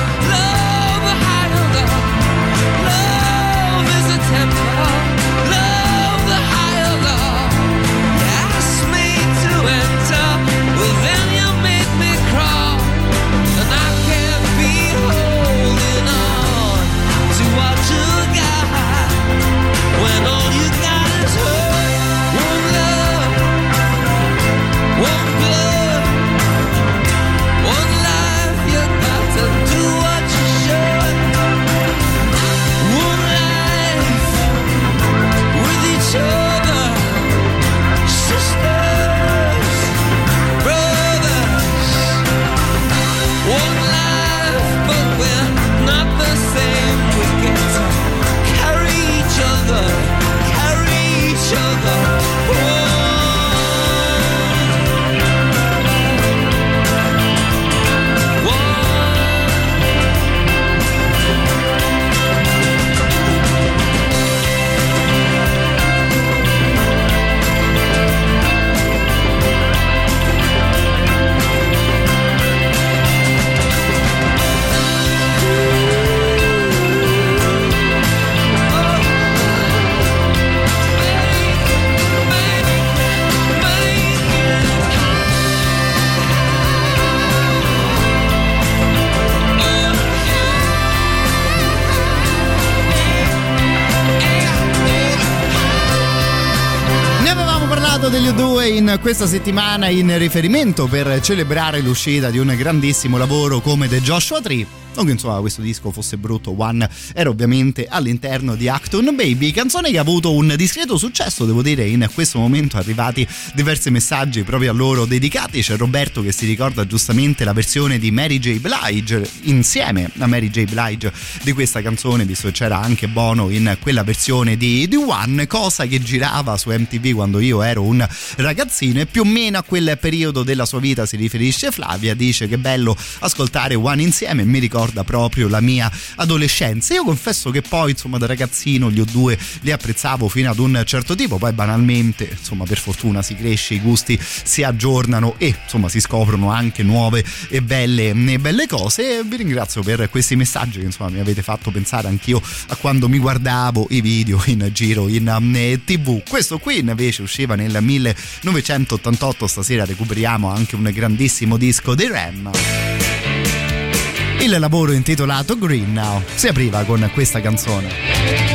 Parlando degli O2 in questa settimana in riferimento per celebrare l'uscita di un grandissimo lavoro come The Joshua Tree. Non che insomma questo disco fosse brutto, One era ovviamente all'interno di Acton Baby, canzone che ha avuto un discreto successo, devo dire. In questo momento arrivati diversi messaggi proprio a loro dedicati. C'è Roberto che si ricorda giustamente la versione di Mary J. Blige insieme a Mary J. Blige di questa canzone, visto che c'era anche Bono in quella versione di One, cosa che girava su MTV quando io ero un ragazzino, e più o meno a quel periodo della sua vita si riferisce Flavia. Dice che bello ascoltare One insieme, mi ricordo proprio la mia adolescenza. Io confesso che poi insomma da ragazzino gli O2 li apprezzavo fino ad un certo tipo, poi banalmente insomma per fortuna si cresce, i gusti si aggiornano e insomma si scoprono anche nuove e belle cose. E vi ringrazio per questi messaggi che insomma mi avete fatto pensare anch'io a quando mi guardavo i video in giro in TV. Questo qui invece usciva nel 1988. Stasera recuperiamo anche un grandissimo disco dei R.E.M., il lavoro intitolato Green. Now si apriva con questa canzone.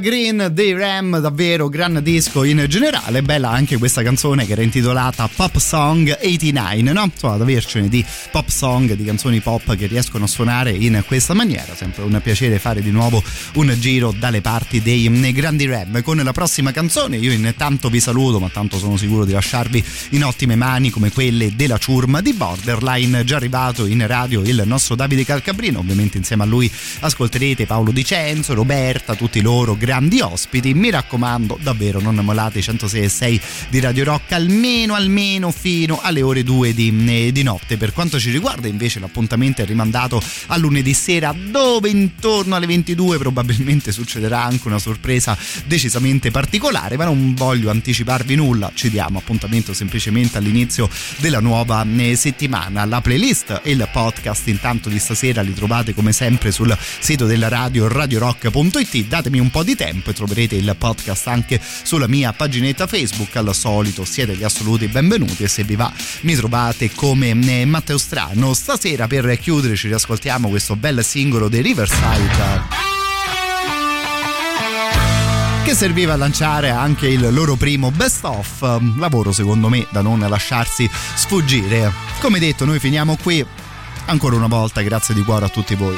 Green dei R.E.M., davvero gran disco in generale. Bella anche questa canzone che era intitolata Pop Song 89, no? Insomma, da avercene di pop song, di canzoni pop che riescono a suonare in questa maniera. Sempre un piacere fare di nuovo un giro dalle parti dei grandi R.E.M. Con la prossima canzone io intanto vi saluto, ma tanto sono sicuro di lasciarvi in ottime mani come quelle della ciurma di Borderline. Già arrivato in radio il nostro Davide Calcabrino, ovviamente insieme a lui ascolterete Paolo Dicenzo, Roberta, tutti loro loro grandi ospiti. Mi raccomando, davvero non mollate i 106.6 di Radio Rock almeno fino alle ore 2 di notte. Per quanto ci riguarda invece l'appuntamento è rimandato a lunedì sera, dove intorno alle 22 probabilmente succederà anche una sorpresa decisamente particolare, ma non voglio anticiparvi nulla. Ci diamo appuntamento semplicemente all'inizio della nuova settimana. La playlist e il podcast intanto di stasera li trovate come sempre sul sito della radio, radiorock.it. datemi un po' di tempo e troverete il podcast anche sulla mia paginetta Facebook. Al solito siete gli assoluti benvenuti e se vi va mi trovate come Matteo Strano. Stasera per chiudere ci riascoltiamo questo bel singolo dei Riverside, che serviva a lanciare anche il loro primo best of, lavoro secondo me da non lasciarsi sfuggire. Come detto, noi finiamo qui. Ancora una volta grazie di cuore a tutti voi.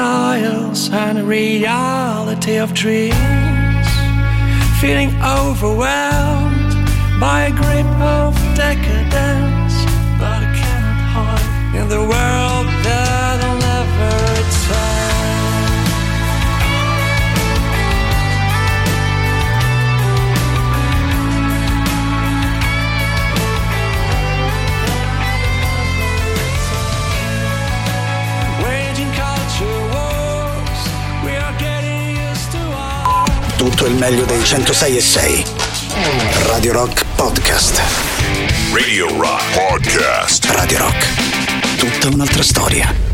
Denials and reality of dreams, feeling overwhelmed by a grip of decadence, but I cannot hide in the world that I'll never return. tutto il meglio dei 106.6. Radio Rock Podcast. Radio Rock Podcast. Radio Rock. Tutta un'altra storia.